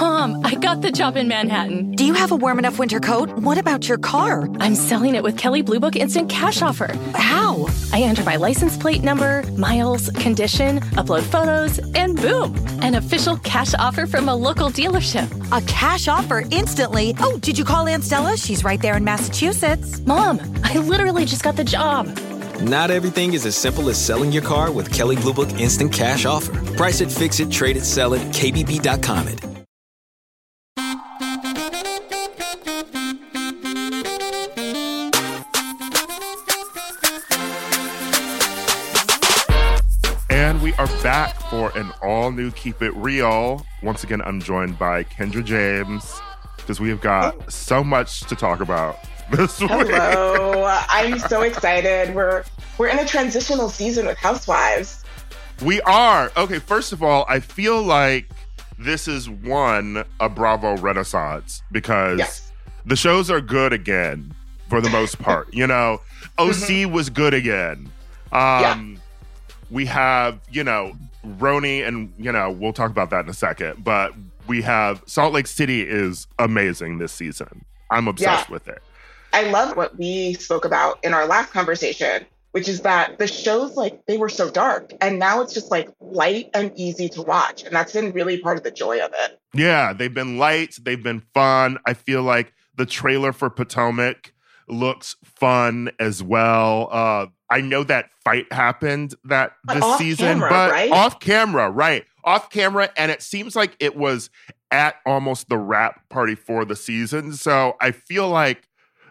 Mom, I got the job in Manhattan. Do you have a warm enough winter coat? What about your car? I'm selling it with Kelly Blue Book Instant Cash Offer. How? I enter my license plate number, miles, condition, upload photos, and boom! An official cash offer from a local dealership. A cash offer instantly? Oh, did you call Aunt Stella? She's right there in Massachusetts. Mom, I literally just got the job. Not everything is as simple as selling your car with Kelly Blue Book Instant Cash Offer. Price it, fix it, trade it, sell it, KBB.com it. Are back for an all-new Keep It Real. Once again, I'm joined by Kendra James because we have got so much to talk about this week. Hello. I'm so excited. We're in a transitional season with Housewives. We are. Okay, first of all, I feel like this is a Bravo renaissance because the shows are good again for the most part. You know, OC was good again. We have, you know, RHONY, and, you know, we'll talk about that in a second. But we have Salt Lake City is amazing this season. I'm obsessed with it. I love what we spoke about in our last conversation, which is that the shows, like, they were so dark. And now it's just, like, light and easy to watch. And that's been really part of the joy of it. Yeah, they've been light. They've been fun. I feel like the trailer for Potomac looks fun as well. I know that fight happened this season, but off camera, right? Off camera, and it seems like it was at almost the wrap party for the season. So I feel like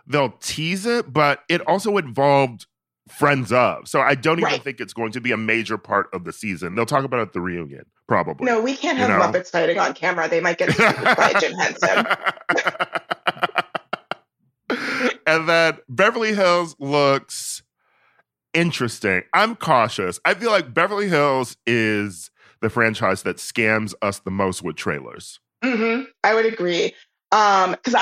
they'll tease it, but it also involved friends of. So I don't even think it's going to be a major part of the season. They'll talk about it at the reunion, probably. No, we can't have Muppets fighting on camera. They might get sued by Jim Henson. And then Beverly Hills looks interesting. I'm cautious. I feel like Beverly Hills is the franchise that scams us the most with trailers. Mm-hmm. I would agree. Because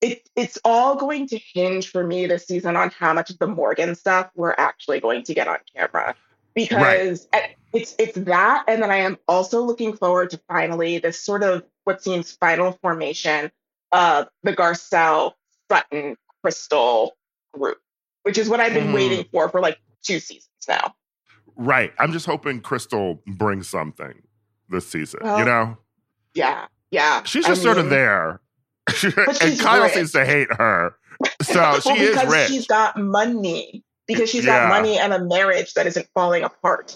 it's all going to hinge for me this season on how much of the Morgan stuff we're actually going to get on camera. Because it's that, and then I am also looking forward to finally this sort of what seems final formation of the Garcelle, Sutton, Crystal group, which is what I've been waiting for like 2 seasons now. Right. I'm just hoping Crystal brings something this season, you know? Yeah, yeah. She's just sort of there. And Kyle seems to hate her. So she is rich. Because she's got money. Because she's got money and a marriage that isn't falling apart.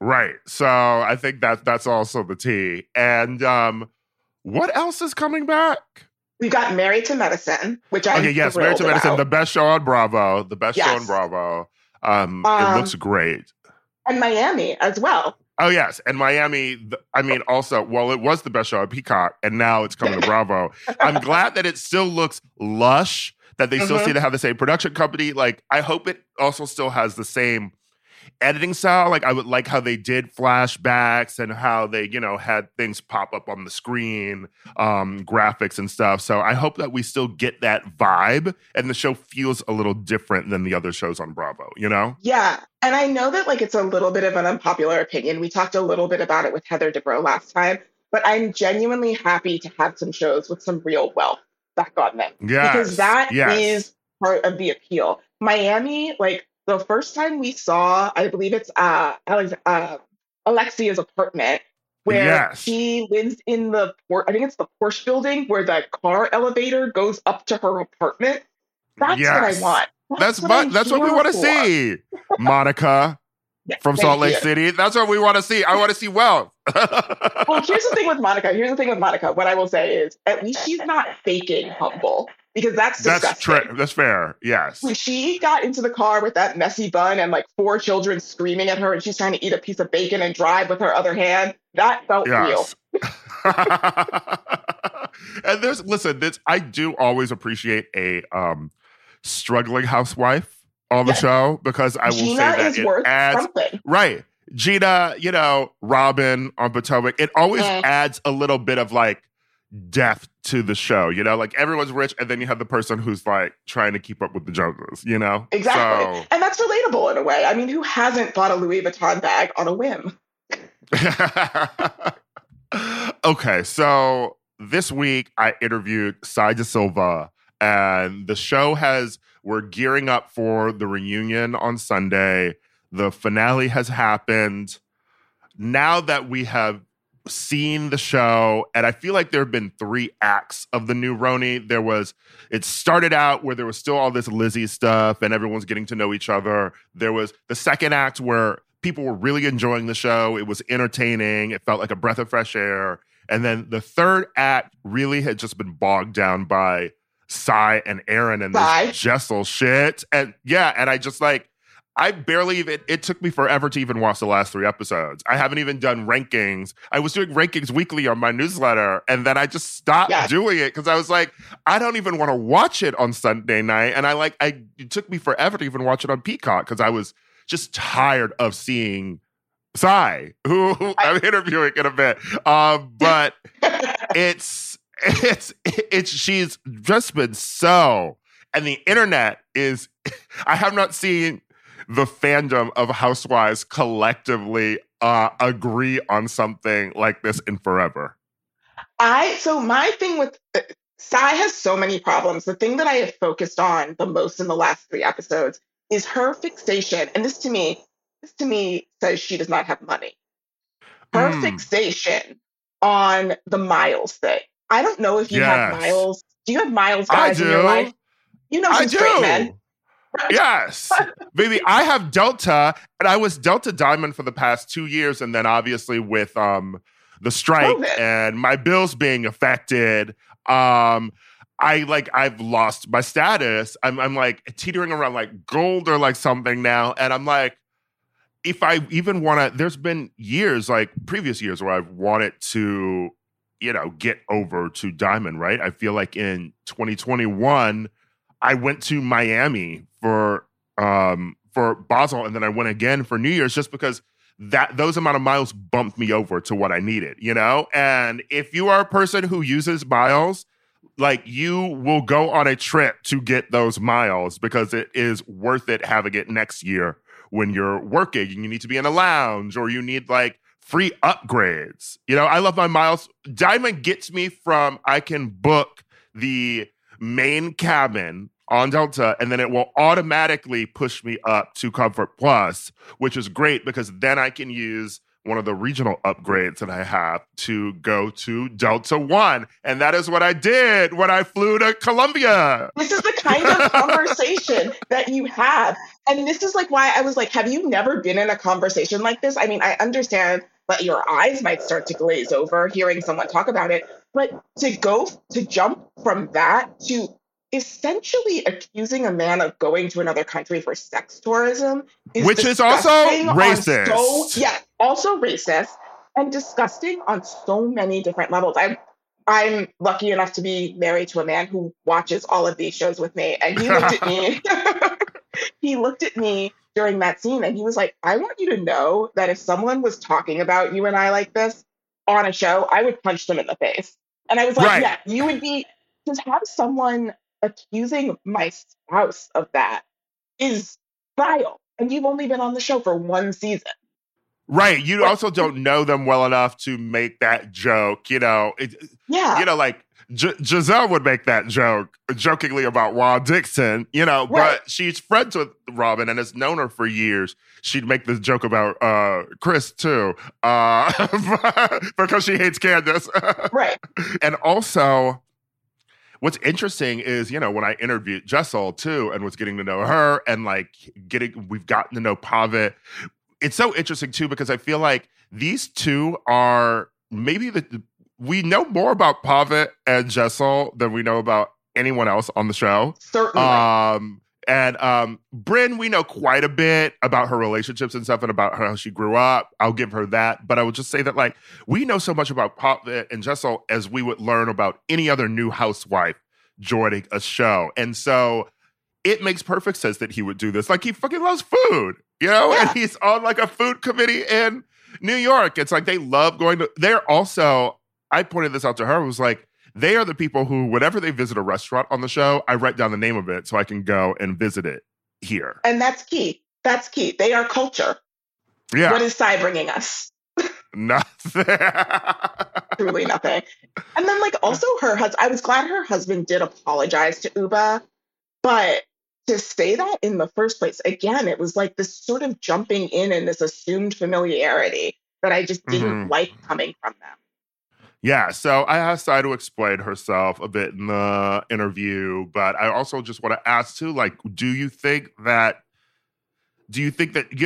Right. So I think that's also the tea. And what else is coming back? We've got Married to Medicine, which I'm Married to Medicine, the best show on Bravo. The best show on Bravo. It looks great. And Miami as well. Oh, yes. And Miami, it was the best show on Peacock, and now it's coming to Bravo. I'm glad that it still looks lush, that they still seem to have the same production company. Like, I hope it also still has the same editing style. Like, I would like how they did flashbacks and how they, you know, had things pop up on the screen, graphics and stuff. So I hope that we still get that vibe and the show feels a little different than the other shows on Bravo, you know? Yeah. And I know that, like, it's a little bit of an unpopular opinion. We talked a little bit about it with Heather DeBrow last time, but I'm genuinely happy to have some shows with some real wealth back on them. Yeah. Because that is part of the appeal. Miami, like, the first time we saw, I believe it's Alexia's apartment, where she lives in the Porsche building, where the car elevator goes up to her apartment. That's what I want. That's what we want to see. Monica from Salt Lake City. That's what we want to see. I want to see wealth. Well, here's the thing with Monica. What I will say is, at least she's not faking humble. because that's disgusting. That's fair. Yes. When she got into the car with that messy bun and like four children screaming at her and she's trying to eat a piece of bacon and drive with her other hand, that felt real. And I do always appreciate a struggling housewife on the show, because I will Gina say that is worth something. Right. Gina, Robin on Potomac, it always adds a little bit of like depth to the show, like everyone's rich and then you have the person who's like trying to keep up with the Joneses, Exactly. So. And that's relatable in a way. I mean, who hasn't bought a Louis Vuitton bag on a whim? Okay, so this week I interviewed Sai De Silva, and the show we're gearing up for the reunion on Sunday. The finale has happened. Now that we have seen the show, and I feel like there have been three acts of the new RHONY. It started out where there was still all this Lizzie stuff and everyone's getting to know each other. There was the second act where people were really enjoying the show. It was entertaining. It felt like a breath of fresh air. And then the third act really had just been bogged down by Sai and Aaron and this Jessel shit. And I just I barely even, it took me forever to even watch the last three episodes. I haven't even done rankings. I was doing rankings weekly on my newsletter, and then I just stopped doing it because I was like, I don't even want to watch it on Sunday night. And it took me forever to even watch it on Peacock because I was just tired of seeing Sai, who I'm interviewing in a bit. But she's just been and the internet is, I have not seen the fandom of Housewives collectively agree on something like this in forever. So my thing with Sai has so many problems. The thing that I have focused on the most in the last three episodes is her fixation. And this to me says she does not have money. Her fixation on the Miles thing. I don't know if you have Miles. Do you have Miles guys in your life? Some straight men. Yes. Baby, I have Delta, and I was Delta Diamond for the past 2 years, and then obviously with the strike and my bills being affected, I've lost my status. I'm like teetering around like gold or like something now, and I'm like, if I even want to, there's been years, like previous years, where I've wanted to, get over to Diamond, right? I feel like in 2021, I went to Miami for Basel, and then I went again for New Year's just because those amount of miles bumped me over to what I needed, And if you are a person who uses miles, you will go on a trip to get those miles because it is worth it having it next year when you're working and you need to be in a lounge or you need free upgrades. I love my miles. Diamond gets me from I can book the main cabin on Delta, and then it will automatically push me up to Comfort Plus, which is great because then I can use one of the regional upgrades that I have to go to Delta One. And that is what I did when I flew to Colombia. This is the kind of conversation that you have. And this is why I was have you never been in a conversation like this? I mean, I understand that your eyes might start to glaze over hearing someone talk about it. But to jump from that to essentially accusing a man of going to another country for sex tourism, which is also racist. Also racist and disgusting on so many different levels. I'm lucky enough to be married to a man who watches all of these shows with me, and he looked at me. He looked at me during that scene, and he was like, "I want you to know that if someone was talking about you and I like this on a show, I would punch them in the face." And I was like, right. You would be, to have someone accusing my spouse of that is vile. And you've only been on the show for one season. Right. You also don't know them well enough to make that joke, Giselle would make that joke jokingly about Walt Dixon, right. But she's friends with Robin and has known her for years. She'd make the joke about Chris too, because she hates Candace. Right. And also, what's interesting is, when I interviewed Jessel too and was getting to know her and we've gotten to know Pavitt. It's so interesting too, because I feel like these two are we know more about Pavitt and Jessel than we know about anyone else on the show. Certainly. And Brynn, we know quite a bit about her relationships and stuff and about how she grew up. I'll give her that. But I would just say that, like, we know so much about Pop and Jessel as we would learn about any other new housewife joining a show. And so it makes perfect sense that he would do this. Like, he fucking loves food, you know? Yeah. And he's on, like, a food committee in New York. It's like they love going to... They're also... I pointed this out to her. It was like, they are the people who, whenever they visit a restaurant on the show, I write down the name of it so I can go and visit it here. And that's key. That's key. They are culture. Yeah. What is Sai bringing us? Nothing. Truly nothing. And then, like, also her husband, I was glad her husband did apologize to Ubah, but to say that in the first place, again, it was like this sort of jumping in and this assumed familiarity that I just didn't like coming from them. Yeah, so I asked Sai to explain herself a bit in the interview, but I also just want to ask too, like, do you think that, you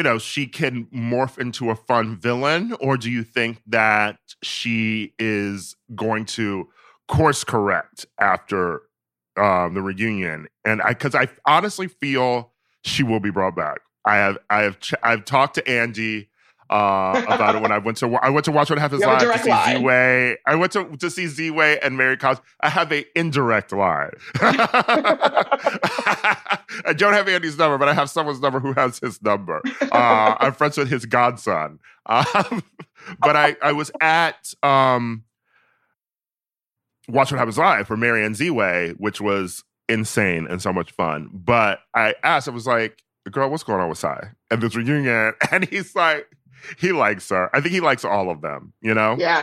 know, she can morph into a fun villain, or do you think that she is going to course correct after the reunion? And because I honestly feel she will be brought back. I've talked to Andy about it when I went to watch What Happens Live to see Z-Way. I went to see Z-Way and Mary Cobbs. I have an indirect line. I don't have Andy's number, but I have someone's number who has his number. I'm friends with his godson. But I was at Watch What Happens Live for Mary and Z-Way, which was insane and so much fun. But I asked, I was like, girl, what's going on with Sai at this reunion? And he's like, he likes her. I think he likes all of them, you know? Yeah.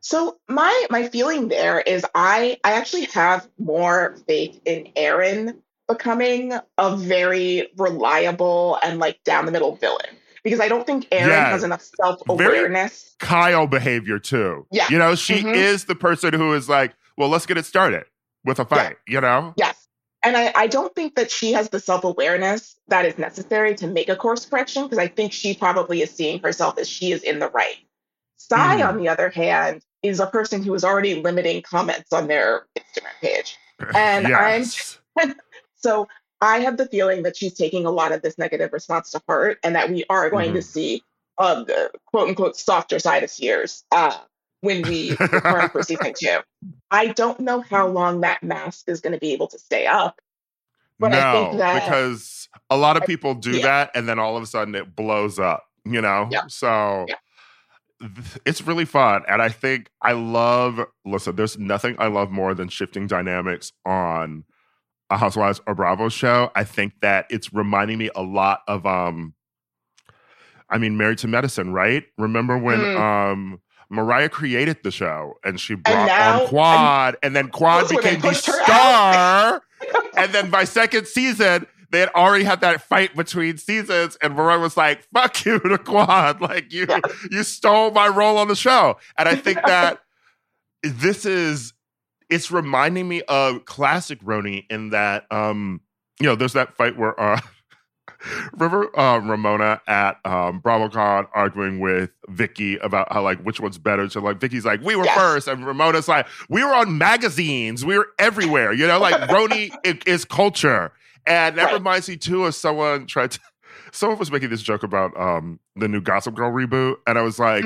So my feeling there is I actually have more faith in Aaron becoming a very reliable and, like, down the middle villain, because I don't think Aaron has enough self-awareness. Very Kyle behavior too. Yeah. You know, she is the person who is like, well, let's get it started with a fight, you know? Yes. And I don't think that she has the self-awareness that is necessary to make a course correction, because I think she probably is seeing herself as she is in the right. Sai, on the other hand, is a person who is already limiting comments on their Instagram page. And so I have the feeling that she's taking a lot of this negative response to heart, and that we are going to see the quote-unquote softer side of years when we return for season 2. I don't know how long that mask is going to be able to stay up. But no, I think that because a lot of people do that, and then all of a sudden it blows up, you know? Yeah. So it's really fun. And I think there's nothing I love more than shifting dynamics on a Housewives or Bravo show. I think that it's reminding me a lot of, Married to Medicine, right? Remember when... Mariah created the show, and she brought on Quad, and then Quad became the star. And then by second season, they had already had that fight between seasons, and Mariah was like, fuck you to Quad. Like, you stole my role on the show. And I think that it's reminding me of classic RHONY in that, you know, there's that fight where... Remember Ramona at BravoCon arguing with Vicky about how, like, which one's better? So, like, Vicky's like, we were first. And Ramona's like, we were on magazines. We were everywhere. You know, like, RHONY is culture. And that reminds me, too, of someone was making this joke about the new Gossip Girl reboot. And I was like,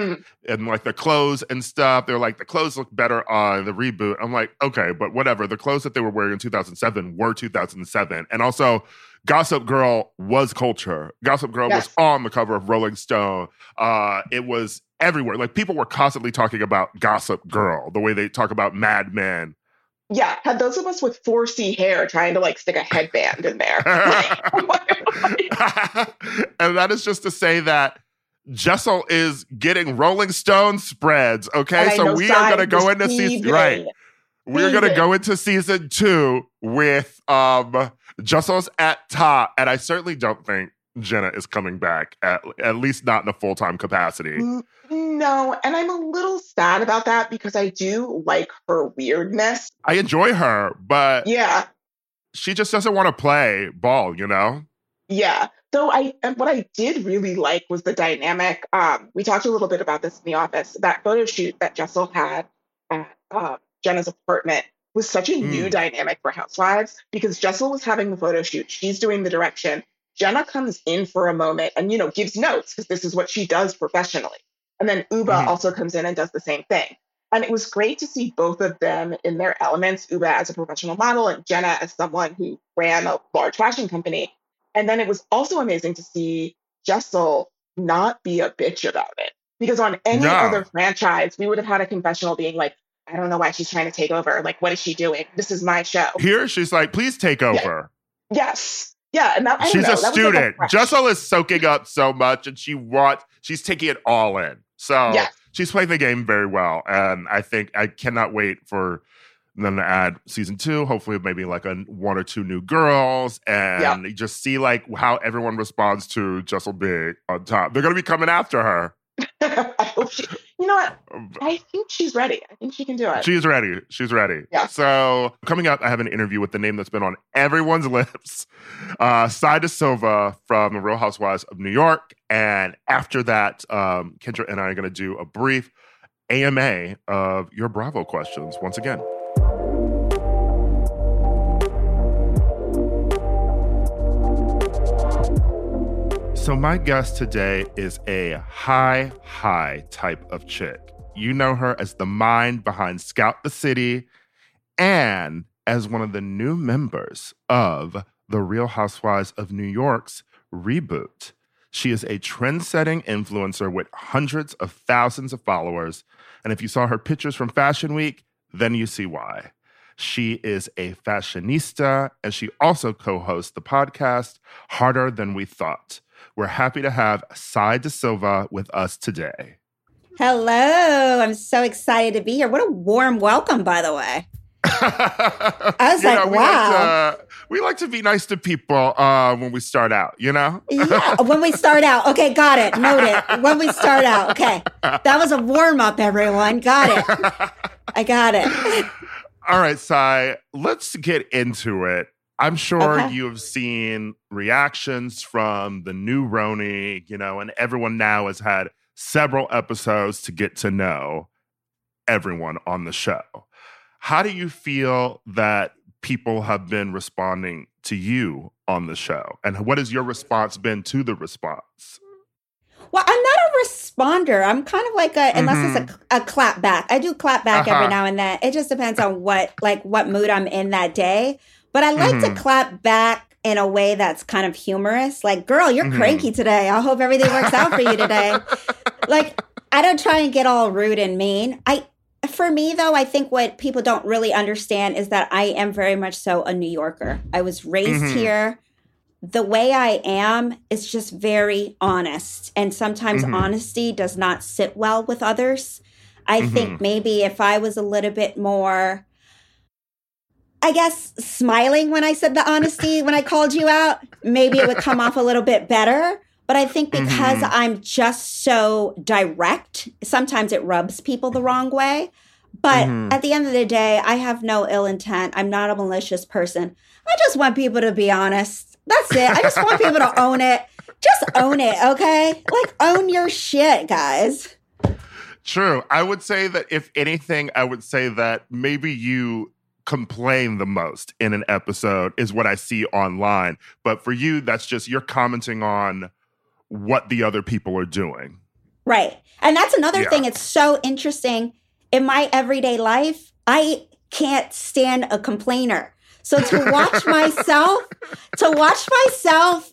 and, like, the clothes and stuff. They're like, the clothes look better on the reboot. I'm like, okay, but whatever. The clothes that they were wearing in 2007 were 2007. And also... Gossip Girl was culture. Gossip Girl was on the cover of Rolling Stone. It was everywhere. Like, people were constantly talking about Gossip Girl, the way they talk about Mad Men. Yeah, had those of us with 4C hair trying to, like, stick a headband in there. And that is just to say that Jessel is getting Rolling Stone spreads, okay? So we are going to go into season... Right. We're going to go into season 2 with Jessel's at top. And I certainly don't think Jenna is coming back, at least not in a full-time capacity. No, and I'm a little sad about that because I do like her weirdness. I enjoy her, but she just doesn't want to play ball, you know? Yeah. So what I did really like was the dynamic. We talked a little bit about this in the office, that photo shoot that Jessel had at Jenna's apartment, was such a new dynamic for Housewives, because Jessel was having the photo shoot. She's doing the direction. Jenna comes in for a moment and, you know, gives notes because this is what she does professionally. And then Ubah also comes in and does the same thing. And it was great to see both of them in their elements, Ubah as a professional model and Jenna as someone who ran a large fashion company. And then it was also amazing to see Jessel not be a bitch about it. Because on any other franchise, we would have had a confessional being like, I don't know why she's trying to take over. Like, what is she doing? This is my show. Here, she's like, please take over. Yeah. Yes. Yeah. And that, she's a student. Like Jessel is soaking up so much and she's taking it all in. So she's playing the game very well. And I think I cannot wait for them to add season 2, hopefully maybe like a 1 or 2 new girls and just see like how everyone responds to Jessel being on top. They're going to be coming after her. I hope she, you know what? I think she's ready. I think she can do it. She's ready. Yeah. So coming up, I have an interview with the name that's been on everyone's lips, Sai De Silva from The Real Housewives of New York. And after that, Kendra and I are going to do a brief AMA of your Bravo questions once again. So my guest today is a high type of chick. You know her as the mind behind Scout the City and as one of the new members of The Real Housewives of New York's reboot. She is a trend-setting influencer with hundreds of thousands of followers. And if you saw her pictures from Fashion Week, then you see why. She is a fashionista, and she also co-hosts the podcast Harder Than We Thought. We're happy to have Sai De Silva with us today. Hello. I'm so excited to be here. What a warm welcome, by the way. I was like, wow. We like to be nice to people when we start out, you know? Yeah, when we start out. Okay, got it. Noted. When we start out. Okay. That was a warm-up, everyone. Got it. I got it. All right, Sai, let's get into it. I'm sure you have seen reactions from the new RHONY, you know, and everyone now has had several episodes to get to know everyone on the show. How do you feel that people have been responding to you on the show? And what has your response been to the response? Well, I'm not a responder. I'm kind of like a, unless it's a clap back. I do clap back every now and then. It just depends on what mood I'm in that day. But I like to clap back in a way that's kind of humorous. Like, girl, you're cranky today. I hope everything works out for you today. Like, I don't try and get all rude and mean. For me, though, I think what people don't really understand is that I am very much so a New Yorker. I was raised here. The way I am is just very honest. And sometimes honesty does not sit well with others. I think maybe if I was a little bit more... I guess smiling when I said the honesty, when I called you out, maybe it would come off a little bit better. But I think because I'm just so direct, sometimes it rubs people the wrong way. But at the end of the day, I have no ill intent. I'm not a malicious person. I just want people to be honest. That's it. I just want people to own it. Just own it, okay? Like, own your shit, guys. True. I would say that if anything, I would say that maybe you... complain the most in an episode is what I see online. But for you, that's just you're commenting on what the other people are doing. Right. And that's another thing. It's so interesting. In my everyday life, I can't stand a complainer. So to watch myself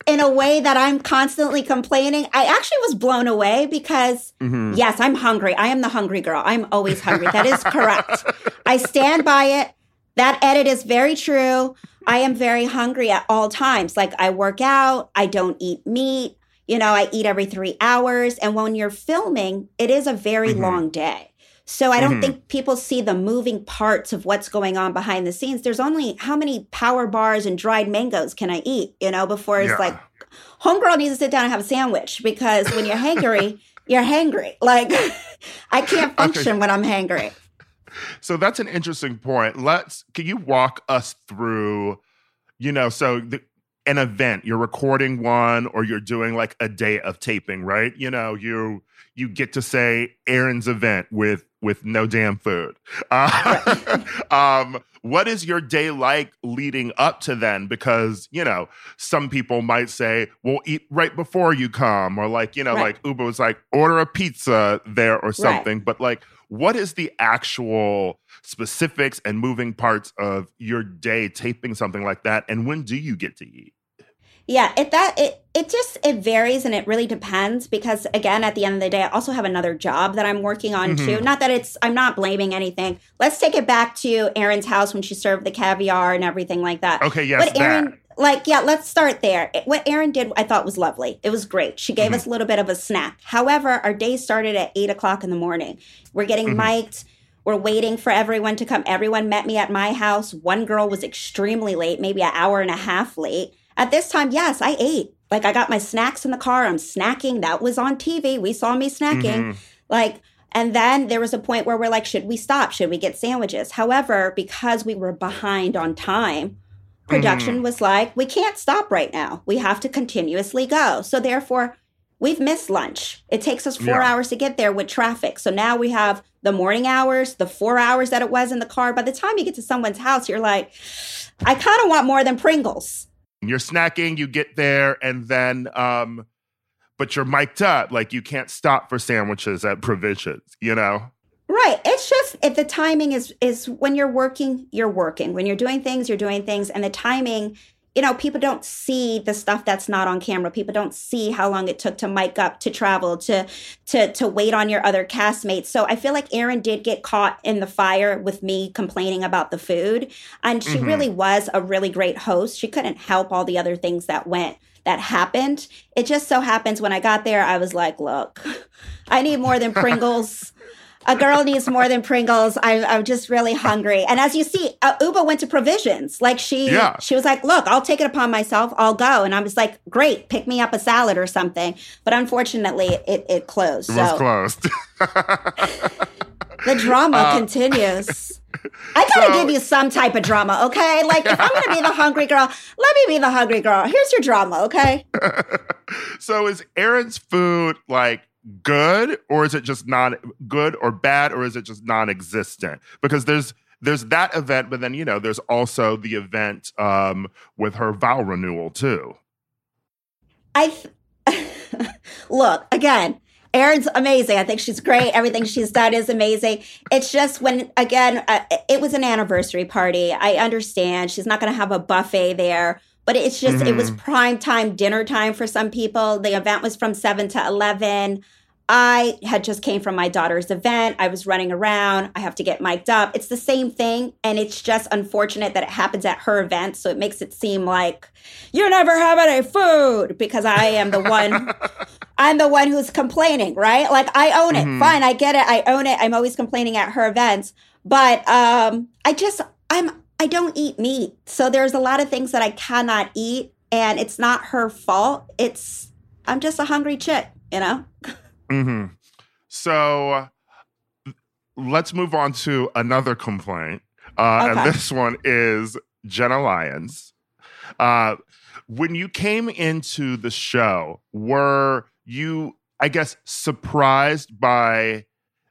in a way that I'm constantly complaining, I actually was blown away because, yes, I'm hungry. I am the hungry girl. I'm always hungry. That is correct. I stand by it. That edit is very true. I am very hungry at all times. Like, I work out. I don't eat meat. You know, I eat every 3 hours. And when you're filming, it is a very long day. So I don't think people see the moving parts of what's going on behind the scenes. There's only how many power bars and dried mangoes can I eat, you know, before it's like, homegirl needs to sit down and have a sandwich because when you're hangry, you're hangry. Like, I can't function when I'm hangry. So that's an interesting point. Can you walk us through, you know, so an event, you're recording one or you're doing like a day of taping, right? You know, you get to say Aaron's event with with no damn food. What is your day like leading up to then? Because, you know, some people might say, well, eat right before you come. Or like, you know, right. like Ubah was like, order a pizza there or something. Right. But like, what is the actual specifics and moving parts of your day taping something like that? And when do you get to eat? Yeah, it varies and it really depends because, again, at the end of the day, I also have another job that I'm working on, mm-hmm. too. Not that I'm not blaming anything. Let's take it back to Erin's house when she served the caviar and everything like that. Okay, yes, but Erin, let's start there. What Erin did, I thought, was lovely. It was great. She gave mm-hmm. us a little bit of a snack. However, our day started at 8 o'clock in the morning. We're getting mm-hmm. mic'd. We're waiting for everyone to come. Everyone met me at my house. One girl was extremely late, maybe an hour and a half late. At this time, yes, I ate. Like, I got my snacks in the car. I'm snacking. That was on TV. We saw me snacking. Mm-hmm. Like, and then there was a point where we're like, should we stop? Should we get sandwiches? However, because we were behind on time, production mm-hmm. was like, we can't stop right now. We have to continuously go. So therefore, we've missed lunch. It takes us 4 hours to get there with traffic. So now we have the morning hours, the 4 hours that it was in the car. By the time you get to someone's house, you're like, I kind of want more than Pringles. You're snacking, you get there, and then, but you're mic'd up. Like, you can't stop for sandwiches at Provisions, you know? Right. It's just the timing is when you're working, you're working. When you're doing things, you're doing things. And the timing, you know, people don't see the stuff that's not on camera. People don't see how long it took to mic up, to travel, to wait on your other castmates. So I feel like Erin did get caught in the fire with me complaining about the food. And she mm-hmm. really was a really great host. She couldn't help all the other things that happened. It just so happens when I got there, I was like, look, I need more than Pringles. A girl needs more than Pringles. I'm just really hungry. And as you see, Ubah went to Provisions. Like, she was like, look, I'll take it upon myself. I'll go. And I was like, great, pick me up a salad or something. But unfortunately, it closed. It was closed. The drama continues. I gotta give you some type of drama, okay? Like, if I'm gonna be the hungry girl, let me be the hungry girl. Here's your drama, okay? So is Erin's food, like, good, or is it just not good, or bad, or is it just non-existent? Because there's that event, but then, you know, there's also the event with her vow renewal too. Look, again, Erin's amazing. I think she's great. Everything she's done is amazing. It's just when, again, it was an anniversary party. I understand she's not going to have a buffet there. But it's just, mm-hmm. it was prime time, dinner time for some people. The event was from 7 to 11. I had just came from my daughter's event. I was running around. I have to get mic'd up. It's the same thing. And it's just unfortunate that it happens at her event. So it makes it seem like you never have any food because I am the one. I'm the one who's complaining, right? Like, I own it. Mm-hmm. Fine. I get it. I own it. I'm always complaining at her events. But I don't eat meat. So there's a lot of things that I cannot eat, and it's not her fault. I'm just a hungry chick, you know? Mm-hmm. So let's move on to another complaint. Okay. And this one is Jenna Lyons. When you came into the show, were you, I guess, surprised by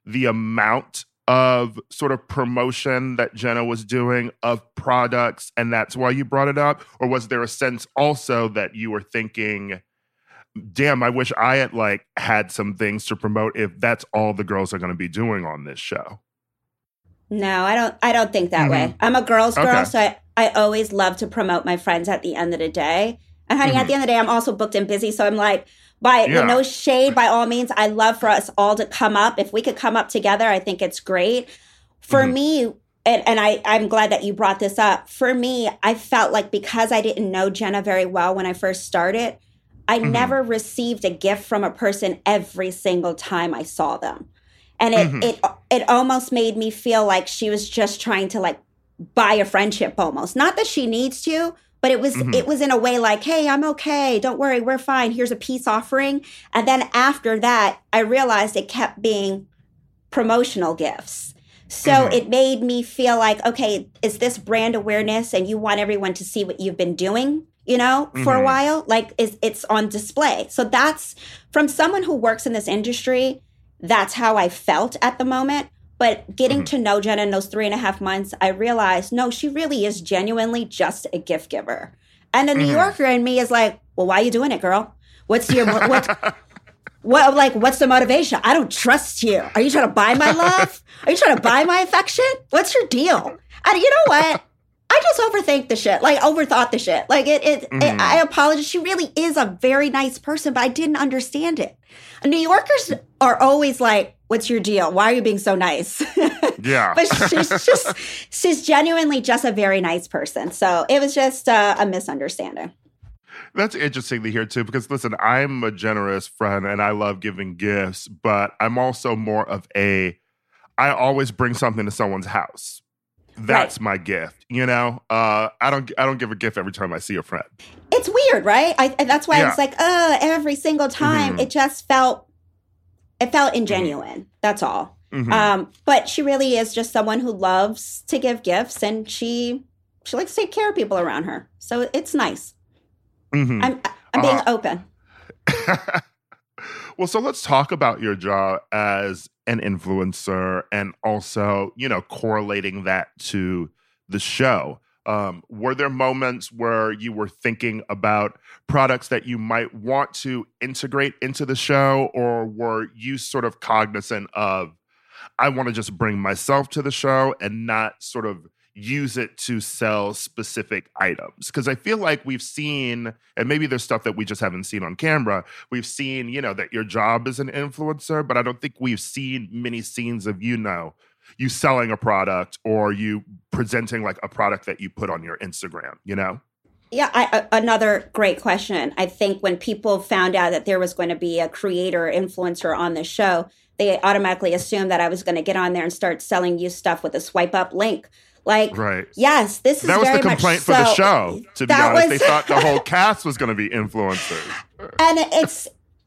the amount of sort of promotion that Jenna was doing of products, and that's why you brought it up? Or was there a sense also that you were thinking, damn, I wish I had had some things to promote if that's all the girls are going to be doing on this show? No, I don't think that mm-hmm. way. I'm a girl's girl, okay. So I always love to promote my friends at the end of the day. And honey, mm-hmm. at the end of the day, I'm also booked and busy, so I'm like, no shade, by all means, I love for us all to come up. If we could come up together, I think it's great. For mm-hmm. me, and I'm glad that you brought this up. For me, I felt like because I didn't know Jenna very well when I first started, I mm-hmm. never received a gift from a person every single time I saw them. And it mm-hmm. it almost made me feel like she was just trying to buy a friendship almost. Not that she needs to, but it was mm-hmm. it was in a way like, hey, I'm okay. Don't worry. We're fine. Here's a peace offering. And then after that, I realized it kept being promotional gifts. So mm-hmm. it made me feel like, okay, is this brand awareness and you want everyone to see what you've been doing, you know, mm-hmm. for a while? Like, it's on display. So that's, from someone who works in this industry, that's how I felt at the moment. But getting to know Jenna in those 3.5 months, I realized, no, she really is genuinely just a gift giver. And the New Yorker in me is like, well, why are you doing it, girl? What's the motivation? I don't trust you. Are you trying to buy my love? Are you trying to buy my affection? What's your deal? And you know what? I just overthought the shit. I apologize. She really is a very nice person, but I didn't understand it. New Yorkers are always like, what's your deal? Why are you being so nice? Yeah. But she's genuinely just a very nice person. So it was just a misunderstanding. That's interesting to hear, too, because, listen, I'm a generous friend and I love giving gifts, but I'm also more of I always bring something to someone's house. That's right. My gift, you know? I don't give a gift every time I see a friend. It's weird, right? That's why it's like, every single time it just felt ingenuine. That's all. But she really is just someone who loves to give gifts, and she likes to take care of people around her. So it's nice. I'm being open. Well, so let's talk about your job as an influencer and also, correlating that to the show. Were there moments where you were thinking about products that you might want to integrate into the show, or were you sort of cognizant of, I want to just bring myself to the show and not sort of use it to sell specific items? Because I feel like we've seen, and maybe there's stuff that we just haven't seen on camera, we've seen, that your job is an influencer, but I don't think we've seen many scenes of, you selling a product or you presenting like a product that you put on your Instagram, Yeah, another great question. I think when people found out that there was going to be a creator influencer on the show, they automatically assumed that I was going to get on there and start selling you stuff with a swipe up link. Like, right. Yes, this is very much so. That was the complaint for the show, to be honest. They thought the whole cast was going to be influencers. And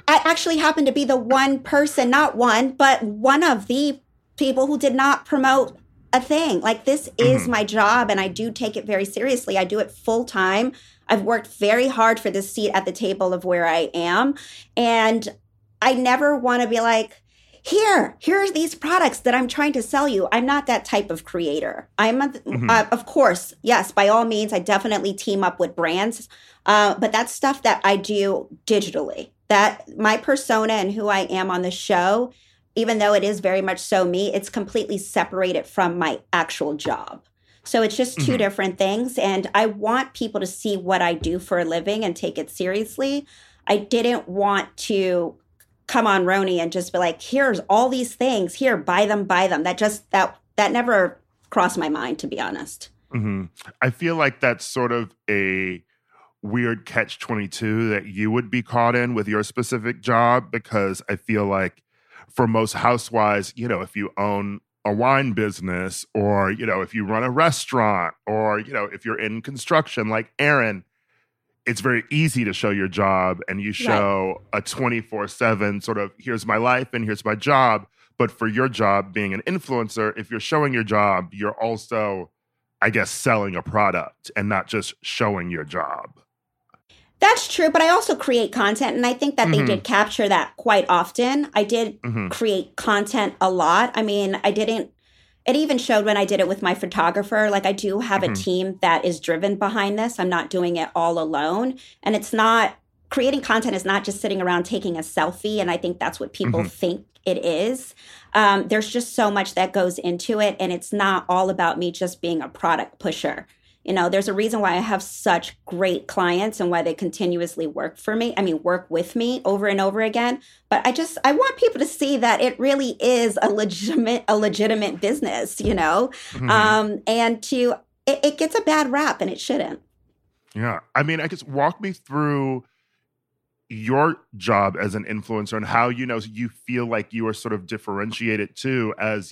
I actually happened to be the one person, not one, but one of the people who did not promote a thing. Like, this is my job, and I do take it very seriously. I do it full time. I've worked very hard for this seat at the table of where I am. And I never want to be like, here are these products that I'm trying to sell you. I'm not that type of creator. Of course, yes, by all means, I definitely team up with brands. But that's stuff that I do digitally. That my persona and who I am on the show, even though it is very much so me, it's completely separated from my actual job. So it's just two different things. And I want people to see what I do for a living and take it seriously. I didn't want to come on RHONY and just be like, here's all these things. Here, buy them. That never crossed my mind, to be honest. I feel like that's sort of a weird catch-22 that you would be caught in with your specific job, because I feel like for most housewives, if you own a wine business or, if you run a restaurant or, if you're in construction like Aaron, it's very easy to show your job and you show a 24/7 sort of, here's my life and here's my job. But for your job being an influencer, if you're showing your job, you're also, I guess, selling a product and not just showing your job. That's true, but I also create content, and I think that they did capture that quite often. I did create content a lot. I mean, it even showed when I did it with my photographer. Like, I do have a team that is driven behind this. I'm not doing it all alone. And creating content is not just sitting around taking a selfie. And I think that's what people think it is. There's just so much that goes into it. And it's not all about me just being a product pusher. There's a reason why I have such great clients and why they continuously work with me over and over again. But I want people to see that it really is a legitimate business, and it gets a bad rap, and it shouldn't. Yeah. I mean, I guess walk me through your job as an influencer and how, you feel like you are sort of differentiated too as,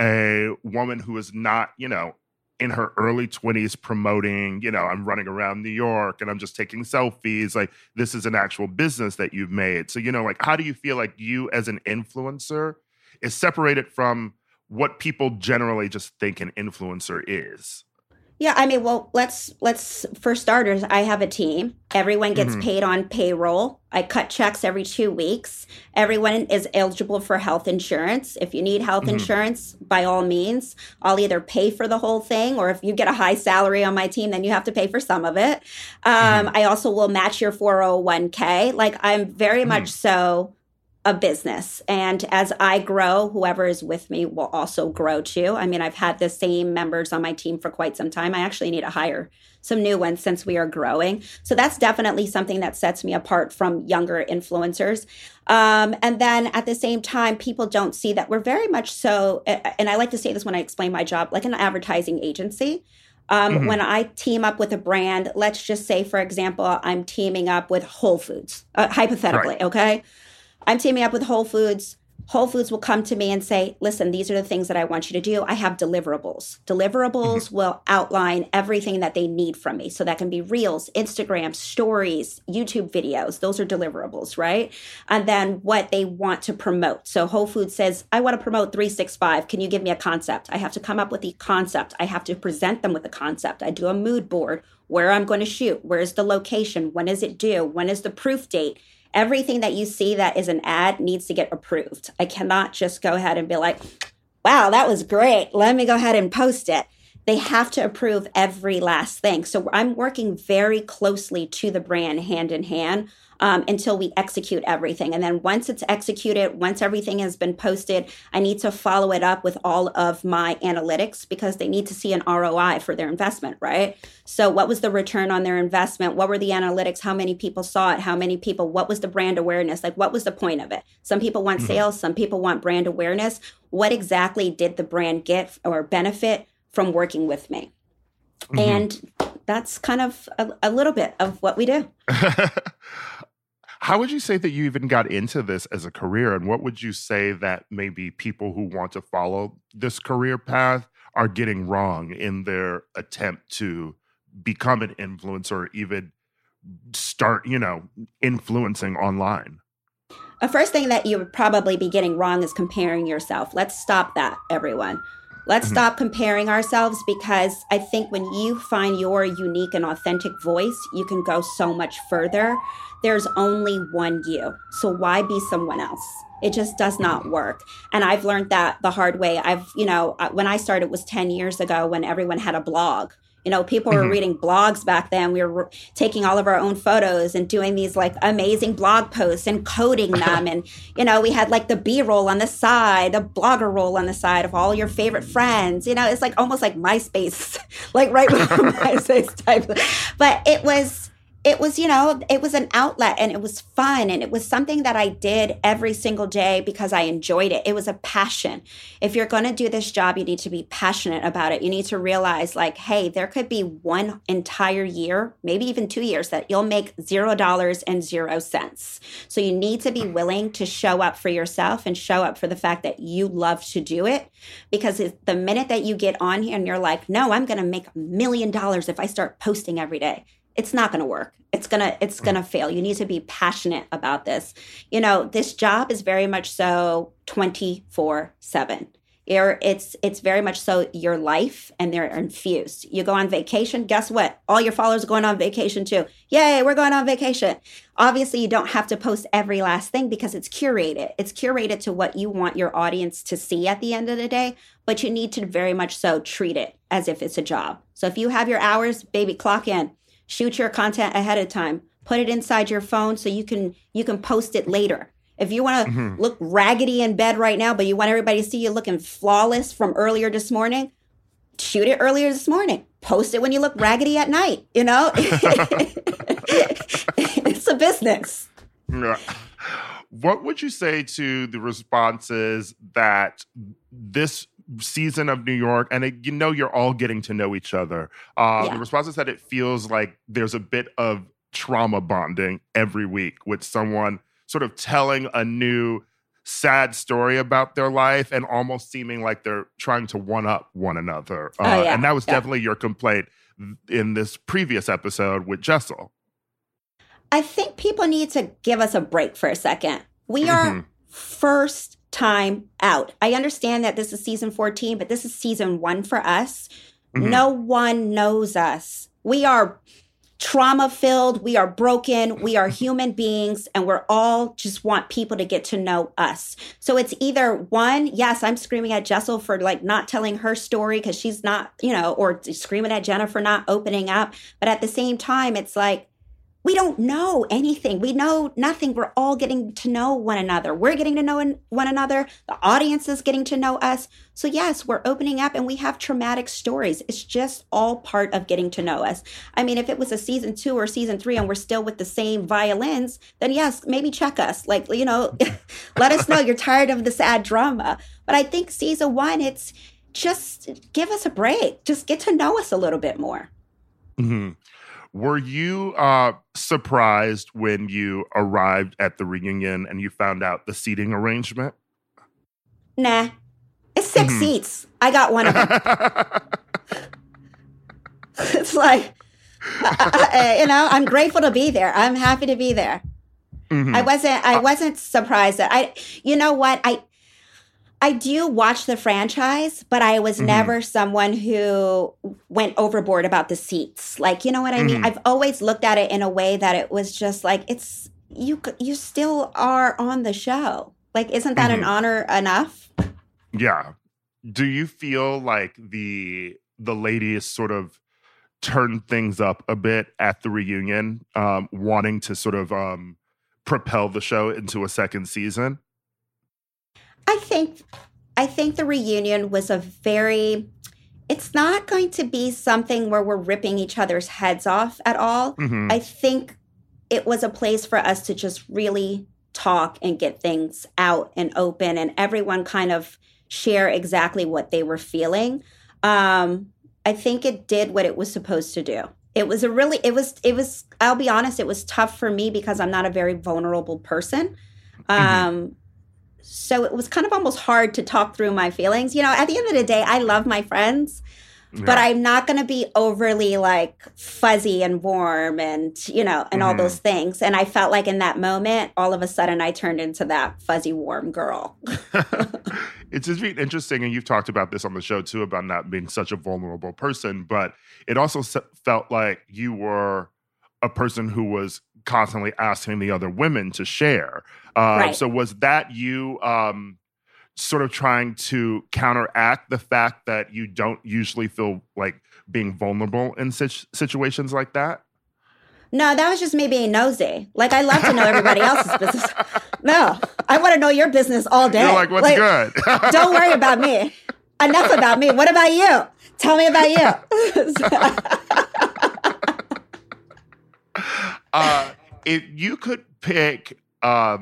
a woman who is not, in her early 20s promoting, I'm running around New York and I'm just taking selfies. Like, this is an actual business that you've made. So, how do you feel like you as an influencer is separated from what people generally just think an influencer is? Yeah, I mean, well, let's for starters, I have a team. Everyone gets paid on payroll. I cut checks every 2 weeks. Everyone is eligible for health insurance. If you need health insurance, by all means, I'll either pay for the whole thing, or if you get a high salary on my team, then you have to pay for some of it. I also will match your 401k. Like, I'm very much so a business. And as I grow, whoever is with me will also grow too. I mean, I've had the same members on my team for quite some time. I actually need to hire some new ones since we are growing. So that's definitely something that sets me apart from younger influencers. And then at the same time, people don't see that we're very much so, and I like to say this when I explain my job, like an advertising agency. When I team up with a brand, let's just say, for example, I'm teaming up with Whole Foods, hypothetically, okay? I'm teaming up with Whole Foods. Whole Foods will come to me and say, listen, these are the things that I want you to do. I have deliverables. Deliverables will outline everything that they need from me. So that can be reels, Instagram, stories, YouTube videos. Those are deliverables, right? And then what they want to promote. So Whole Foods says, I want to promote 365. Can you give me a concept? I have to come up with the concept. I have to present them with the concept. I do a mood board, where I'm going to shoot, where's the location, when is it due, when is the proof date? Everything that you see that is an ad needs to get approved. I cannot just go ahead and be like, wow, that was great. Let me go ahead and post it. They have to approve every last thing. So I'm working very closely to the brand hand in hand until we execute everything. And then once it's executed, once everything has been posted, I need to follow it up with all of my analytics because they need to see an ROI for their investment, right? So what was the return on their investment? What were the analytics? How many people saw it? How many people? What was the brand awareness? Like, what was the point of it? Some people want sales. Some people want brand awareness. What exactly did the brand get or benefit from working with me? And that's kind of a little bit of what we do. How would you say that you even got into this as a career? And what would you say that maybe people who want to follow this career path are getting wrong in their attempt to become an influencer or even start, you know, influencing online? The first thing that you would probably be getting wrong is comparing yourself. Let's stop that, everyone. Let's stop comparing ourselves, because I think when you find your unique and authentic voice, you can go so much further. There's only one you. So why be someone else? It just does not work. And I've learned that the hard way. I've, you know, when I started was 10 years ago when everyone had a blog. You know, people were reading blogs back then. We were taking all of our own photos and doing these like amazing blog posts and coding them. And, you know, we had like the B-roll on the side, the blogger roll on the side of all your favorite friends. You know, it's like almost like MySpace, like right with MySpace type. But it was, you know, it was an outlet and it was fun. And it was something that I did every single day because I enjoyed it. It was a passion. If you're going to do this job, you need to be passionate about it. You need to realize like, hey, there could be one entire year, maybe even 2 years that you'll make $0.00. So you need to be willing to show up for yourself and show up for the fact that you love to do it. Because the minute that you get on here and you're like, no, I'm going to make $1 million if I start posting every day. It's not going to work. It's going to fail. You need to be passionate about this. You know, this job is very much so 24/7. It's very much so your life, and they're infused. You go on vacation. Guess what? All your followers are going on vacation too. Yay, we're going on vacation. Obviously, you don't have to post every last thing because it's curated. It's curated to what you want your audience to see at the end of the day, but you need to very much so treat it as if it's a job. So if you have your hours, baby, clock in. Shoot your content ahead of time. Put it inside your phone so you can post it later. If you want to look raggedy in bed right now, but you want everybody to see you looking flawless from earlier this morning, shoot it earlier this morning. Post it when you look raggedy at night, you know? It's a business. What would you say to the responses that this season of New York, and you know you're all getting to know each other. The response is that it feels like there's a bit of trauma bonding every week with someone sort of telling a new sad story about their life and almost seeming like they're trying to one-up one another. And that was definitely your complaint in this previous episode with Jessel. I think people need to give us a break for a second. We are first time out. I understand that this is season 14, but this is season 1 for us. Mm-hmm. No one knows us. We are trauma-filled. We are broken. We are human beings, and we're all just want people to get to know us. So it's either one, yes, I'm screaming at Jessel for like not telling her story because she's not, you know, or screaming at Jenna for not opening up. But at the same time, it's like, we don't know anything. We know nothing. We're all getting to know one another. We're getting to know one another. The audience is getting to know us. So yes, we're opening up and we have traumatic stories. It's just all part of getting to know us. I mean, if it was a season 2 or season 3 and we're still with the same violins, then yes, maybe check us. Like, you know, let us know you're tired of the sad drama. But I think season 1, it's just give us a break. Just get to know us a little bit more. Mm-hmm. Were you surprised when you arrived at the reunion and you found out the seating arrangement? Nah. It's 6 seats. I got one of them. It's like, you know, I'm grateful to be there. I'm happy to be there. Mm-hmm. I wasn't surprised. You know what? I do watch the franchise, but I was never someone who went overboard about the seats. Like, you know what I mean? I've always looked at it in a way that it was just like, it's you still are on the show. Like, isn't that an honor enough? Yeah. Do you feel like the ladies sort of turned things up a bit at the reunion, wanting to sort of propel the show into a second season? I think the reunion was it's not going to be something where we're ripping each other's heads off at all. Mm-hmm. I think it was a place for us to just really talk and get things out and open, and everyone kind of share exactly what they were feeling. I think it did what it was supposed to do. It was, I'll be honest, it was tough for me because I'm not a very vulnerable person. So it was kind of almost hard to talk through my feelings. You know, at the end of the day, I love my friends, but I'm not going to be overly like fuzzy and warm and, you know, and all those things. And I felt like in that moment, all of a sudden I turned into that fuzzy, warm girl. It's just been interesting. And you've talked about this on the show too, about not being such a vulnerable person, but it also felt like you were a person who was constantly asking the other women to share. Right. So was that you sort of trying to counteract the fact that you don't usually feel like being vulnerable in situations like that? No, that was just me being nosy. Like, I love to know everybody else's business. No, I want to know your business all day. You're like, what's good? Don't worry about me. Enough about me. What about you? Tell me about you. If you could pick a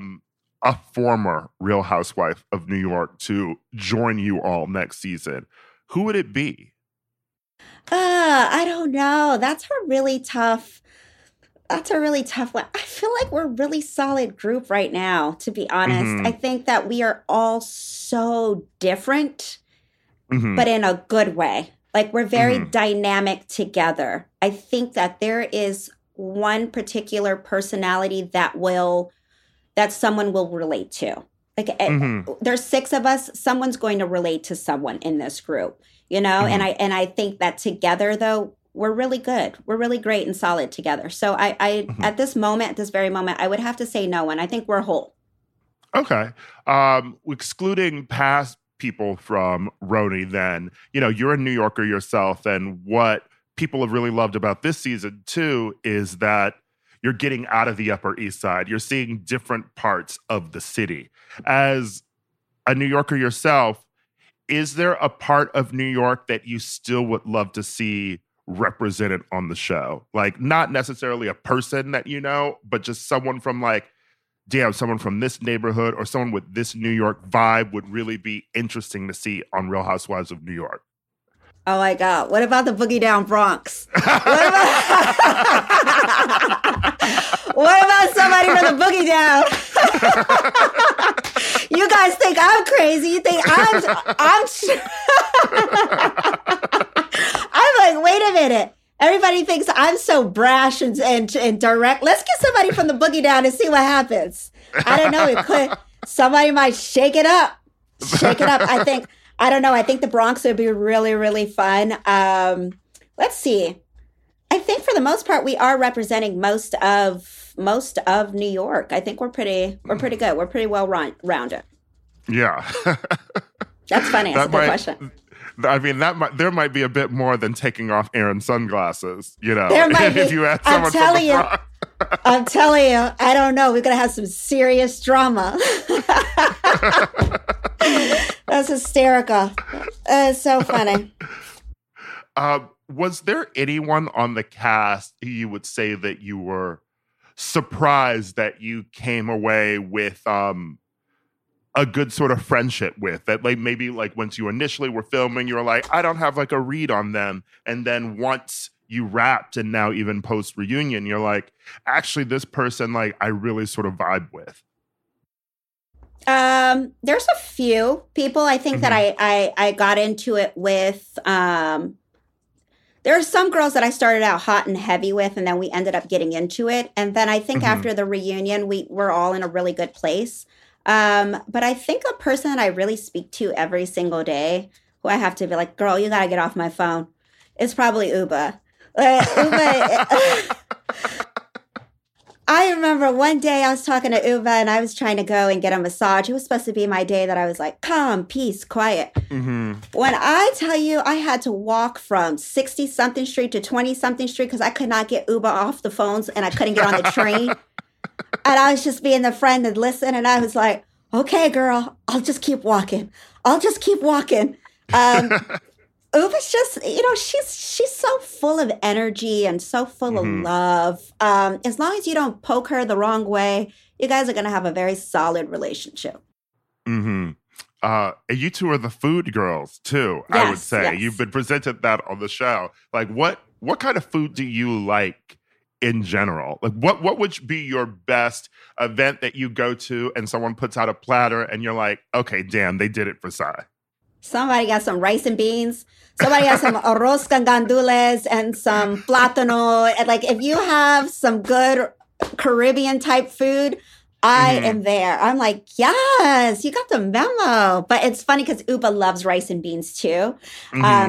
former Real Housewife of New York to join you all next season, who would it be? I don't know. That's a really tough one. I feel like we're a really solid group right now, to be honest. Mm-hmm. I think that we are all so different, but in a good way. Like, we're very dynamic together. I think that there is one particular personality that someone will relate to. Like, there's 6 of us. Someone's going to relate to someone in this group, you know? And I think that together, though, we're really good. We're really great and solid together. So I at this moment, at this very moment, I would have to say no one. I think we're whole. Okay. Excluding past people from RHONY, then, you know, you're a New Yorker yourself, and what people have really loved about this season too is that you're getting out of the Upper East Side. You're seeing different parts of the city. As a New Yorker yourself, is there a part of New York that you still would love to see represented on the show? Like, not necessarily a person that you know, but just someone from someone from this neighborhood or someone with this New York vibe would really be interesting to see on Real Housewives of New York. Oh, my God. What about the Boogie Down Bronx? What about somebody from the Boogie Down? You guys think I'm crazy. You think I'm like, wait a minute. Everybody thinks I'm so brash and direct. Let's get somebody from the Boogie Down and see what happens. I don't know. Somebody might shake it up. I think I don't know. I think the Bronx would be really, really fun. Let's see. I think for the most part, we are representing most of New York. I think we're pretty good. We're pretty well rounded. Yeah. That's funny. That's a good question. I mean, there might be a bit more than taking off Aaron's sunglasses, you know. There might be. If you ask someone from the Bronx. I'm telling you, I don't know. We're going to have some serious drama. That's hysterical. It's so funny. Was there anyone on the cast who you would say that you were surprised that you came away with a good sort of friendship with, that like maybe like once you initially were filming, you were like, I don't have like a read on them. And then once you wrapped and now even post reunion, you're like, actually this person, like I really sort of vibe with. There's a few people I think that I got into it with. There are some girls that I started out hot and heavy with, and then we ended up getting into it. And then I think after the reunion, we were all in a really good place. But I think a person that I really speak to every single day, who I have to be like, girl, you got to get off my phone, is probably Ubah. I remember one day I was talking to Ubah and I was trying to go and get a massage. It was supposed to be my day that I was like, calm, peace, quiet. When I tell you I had to walk from 60-something street to 20-something street because I could not get Ubah off the phones and I couldn't get on the train. And I was just being the friend and listen. And I was like, okay, girl, I'll just keep walking. I'll just keep walking. Ubah's just, you know, she's so full of energy and so full of love. As long as you don't poke her the wrong way, you guys are going to have a very solid relationship. You two are the food girls, too, yes, I would say. Yes. You've been presented that on the show. Like, what kind of food do you like? In general, like what would be your best event that you go to and someone puts out a platter and you're like, okay, damn, they did it for Sai. Somebody got some rice and beans. Somebody got some arroz con gandules and some plátano. And like, if you have some good Caribbean type food, I am there. I'm like, yes, you got the memo. But it's funny because Ubah loves rice and beans too.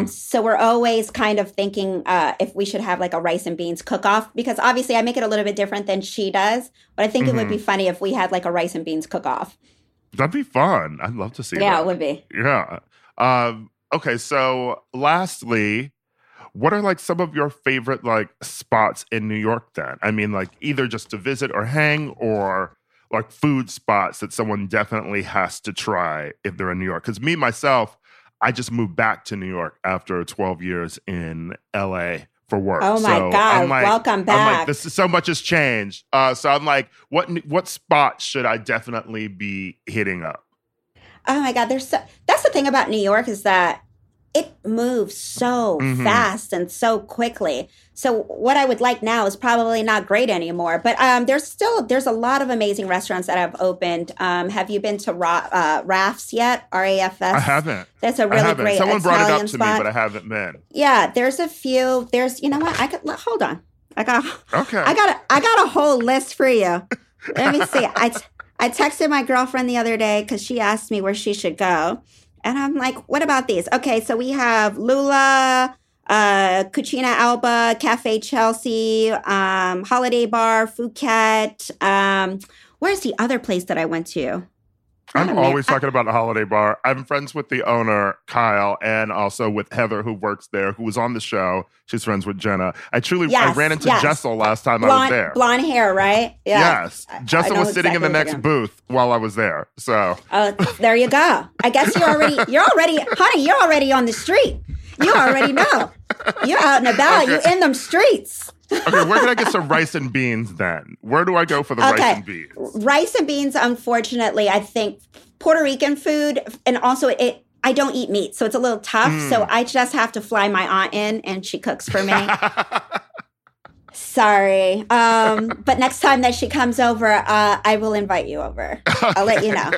So we're always kind of thinking if we should have like a rice and beans cook-off, because obviously I make it a little bit different than she does. But I think it would be funny if we had like a rice and beans cook-off. That'd be fun. I'd love to see that. Yeah, it would be. Yeah. Okay, so lastly, what are like some of your favorite like spots in New York then? I mean, like either just to visit or hang, or like food spots that someone definitely has to try if they're in New York. Because me, myself, I just moved back to New York after 12 years in L.A. for work. Oh, my God. Like, welcome back. I'm like, this is, so much has changed. So I'm like, what spots should I definitely be hitting up? Oh, my God. That's the thing about New York is that it moves so fast and so quickly. So what I would like now is probably not great anymore. But there's a lot of amazing restaurants that have opened. Have you been to Raff's yet? R-A-F-S? I haven't. That's a really great Italian spot. Someone brought it up to me, but I haven't been. Yeah, there's a few. There's, you know what? Hold on. I got a whole list for you. Let me see. I texted my girlfriend the other day because she asked me where she should go. And I'm like, what about these? Okay, so we have Lula, Cucina Alba, Cafe Chelsea, Holiday Bar, Phuket. Where's the other place that I went to? I'm always talking about the Holiday Bar. I'm friends with the owner, Kyle, and also with Heather, who works there, who was on the show. She's friends with Jenna. I ran into Jessel last time I was there. Blonde hair, right? Yeah. Yes. Jessel was sitting in the next booth while I was there. So. Oh, there you go. I guess you're already on the street. You already know. You're out and about. Okay. You're in them streets. Okay, where can I get some rice and beans then? Where do I go for the rice and beans? Rice and beans, unfortunately, I think Puerto Rican food, and also I don't eat meat, so it's a little tough. So I just have to fly my aunt in, and she cooks for me. Sorry. But next time that she comes over, I will invite you over. Okay. I'll let you know.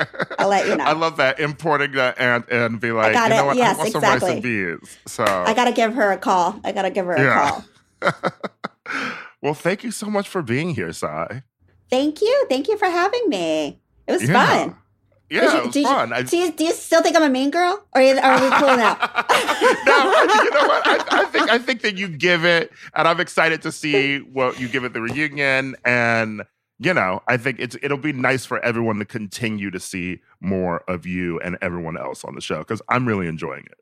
I love that. Importing the aunt and be like, you know what? Yes, I want some rice and beans. So I got to give her a call. Yeah. Well, thank you so much for being here, Sai. Thank you. Thank you for having me. It was fun. Yeah, it was fun. Do you still think I'm a mean girl, or are we cool now? No, you know what? I think that you give it, and I'm excited to see what you give it the reunion. And you know, I think it'll be nice for everyone to continue to see more of you and everyone else on the show because I'm really enjoying it.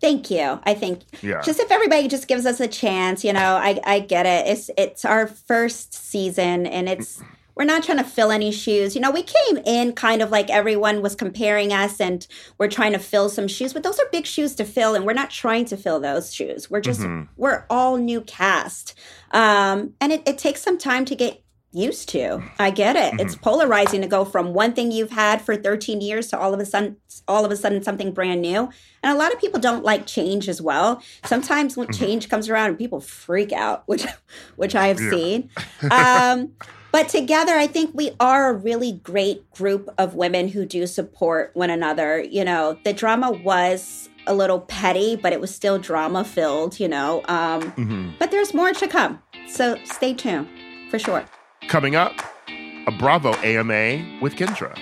Thank you. I think just if everybody just gives us a chance, you know, I get it. It's our first season, and it's. We're not trying to fill any shoes. You know, we came in kind of like everyone was comparing us and we're trying to fill some shoes, but those are big shoes to fill and we're not trying to fill those shoes. We're just, we're all new cast. And it takes some time to get used to. I get it. It's polarizing to go from one thing you've had for 13 years to all of a sudden something brand new. And a lot of people don't like change as well. Sometimes when change comes around, people freak out, which I have seen. But together, I think we are a really great group of women who do support one another. You know, the drama was a little petty, but it was still drama-filled, you know. But there's more to come. So stay tuned, for sure. Coming up, a Bravo AMA with Kendra.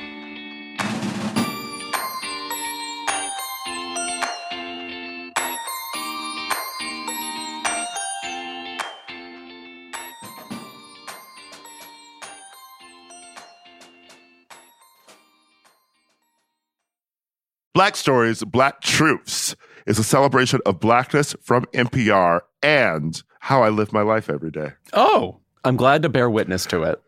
Black Stories, Black Truths is a celebration of Blackness from NPR and how I live my life every day. Oh, I'm glad to bear witness to it.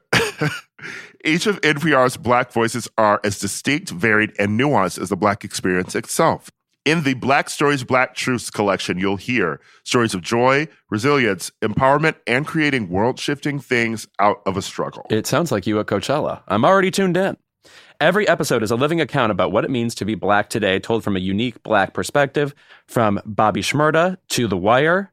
Each of NPR's Black voices are as distinct, varied, and nuanced as the Black experience itself. In the Black Stories, Black Truths collection, you'll hear stories of joy, resilience, empowerment, and creating world-shifting things out of a struggle. It sounds like you at Coachella. I'm already tuned in. Every episode is a living account about what it means to be Black today, told from a unique Black perspective, from Bobby Shmurda to The Wire,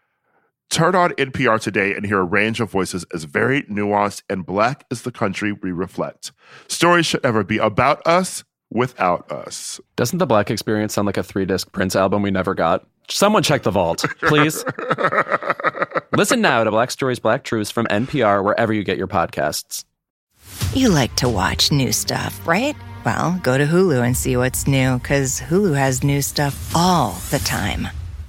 Turn on NPR today and hear a range of voices as varied, nuanced, and Black as the country we reflect. Stories should never be about us without us. Doesn't the Black experience sound like a 3-disc Prince album we never got? Someone check the vault, please. Listen now to Black Stories, Black Truths from NPR wherever you get your podcasts. You like to watch new stuff, right? Well, go to Hulu and see what's new, because Hulu has new stuff all the time.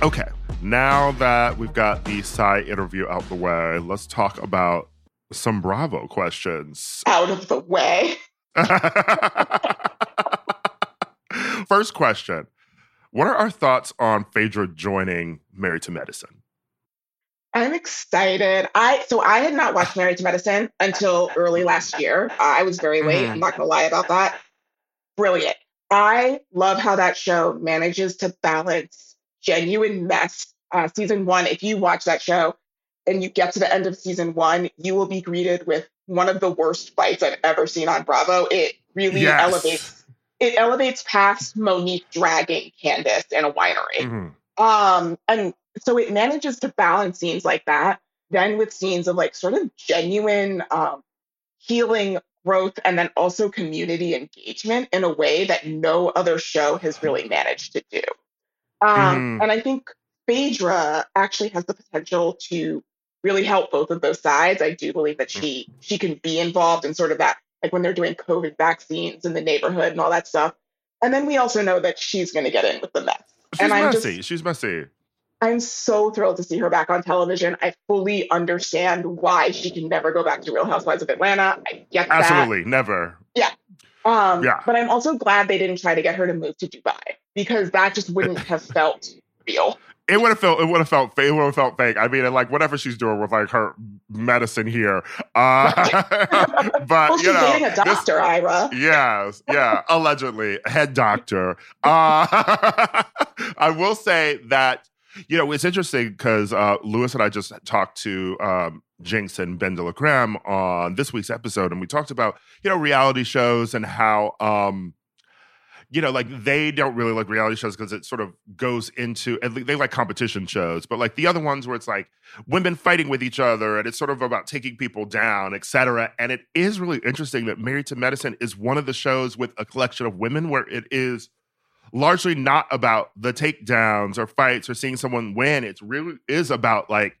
Okay, now that we've got the Sai interview out the way, let's talk about some Bravo questions. Out of the way. First question. What are our thoughts on Phaedra joining Married to Medicine? I'm excited. I had not watched Married to Medicine until early last year. I was very late. I'm not going to lie about that. Brilliant. I love how that show manages to balance genuine mess. Season 1, if you watch that show and you get to the end of season 1, you will be greeted with one of the worst fights I've ever seen on Bravo. It really elevates past Monique dragging Candace in a winery. And so it manages to balance scenes like that, then with scenes of like sort of genuine healing, growth, and then also community engagement in a way that no other show has really managed to do. And I think Phaedra actually has the potential to really help both of those sides. I do believe that she can be involved in sort of that, like when they're doing COVID vaccines in the neighborhood and all that stuff. And then we also know that she's going to get in with the mess. She's messy. I'm so thrilled to see her back on television. I fully understand why she can never go back to Real Housewives of Atlanta. I get that. Absolutely, never. Yeah. But I'm also glad they didn't try to get her to move to Dubai, because that just wouldn't have felt real. It would have felt fake. I mean, and like whatever she's doing with like her medicine here, but well, she's dating a doctor, Ira. Yes, yeah, allegedly head doctor. I will say that it's interesting because Lewis and I just talked to Jinx and Ben de la Creme on this week's episode, and we talked about reality shows and how. They don't really like reality shows because it sort of goes into, and they like competition shows, but like the other ones where it's like women fighting with each other and it's sort of about taking people down, et cetera. And it is really interesting that Married to Medicine is one of the shows with a collection of women where it is largely not about the takedowns or fights or seeing someone win. It really is about like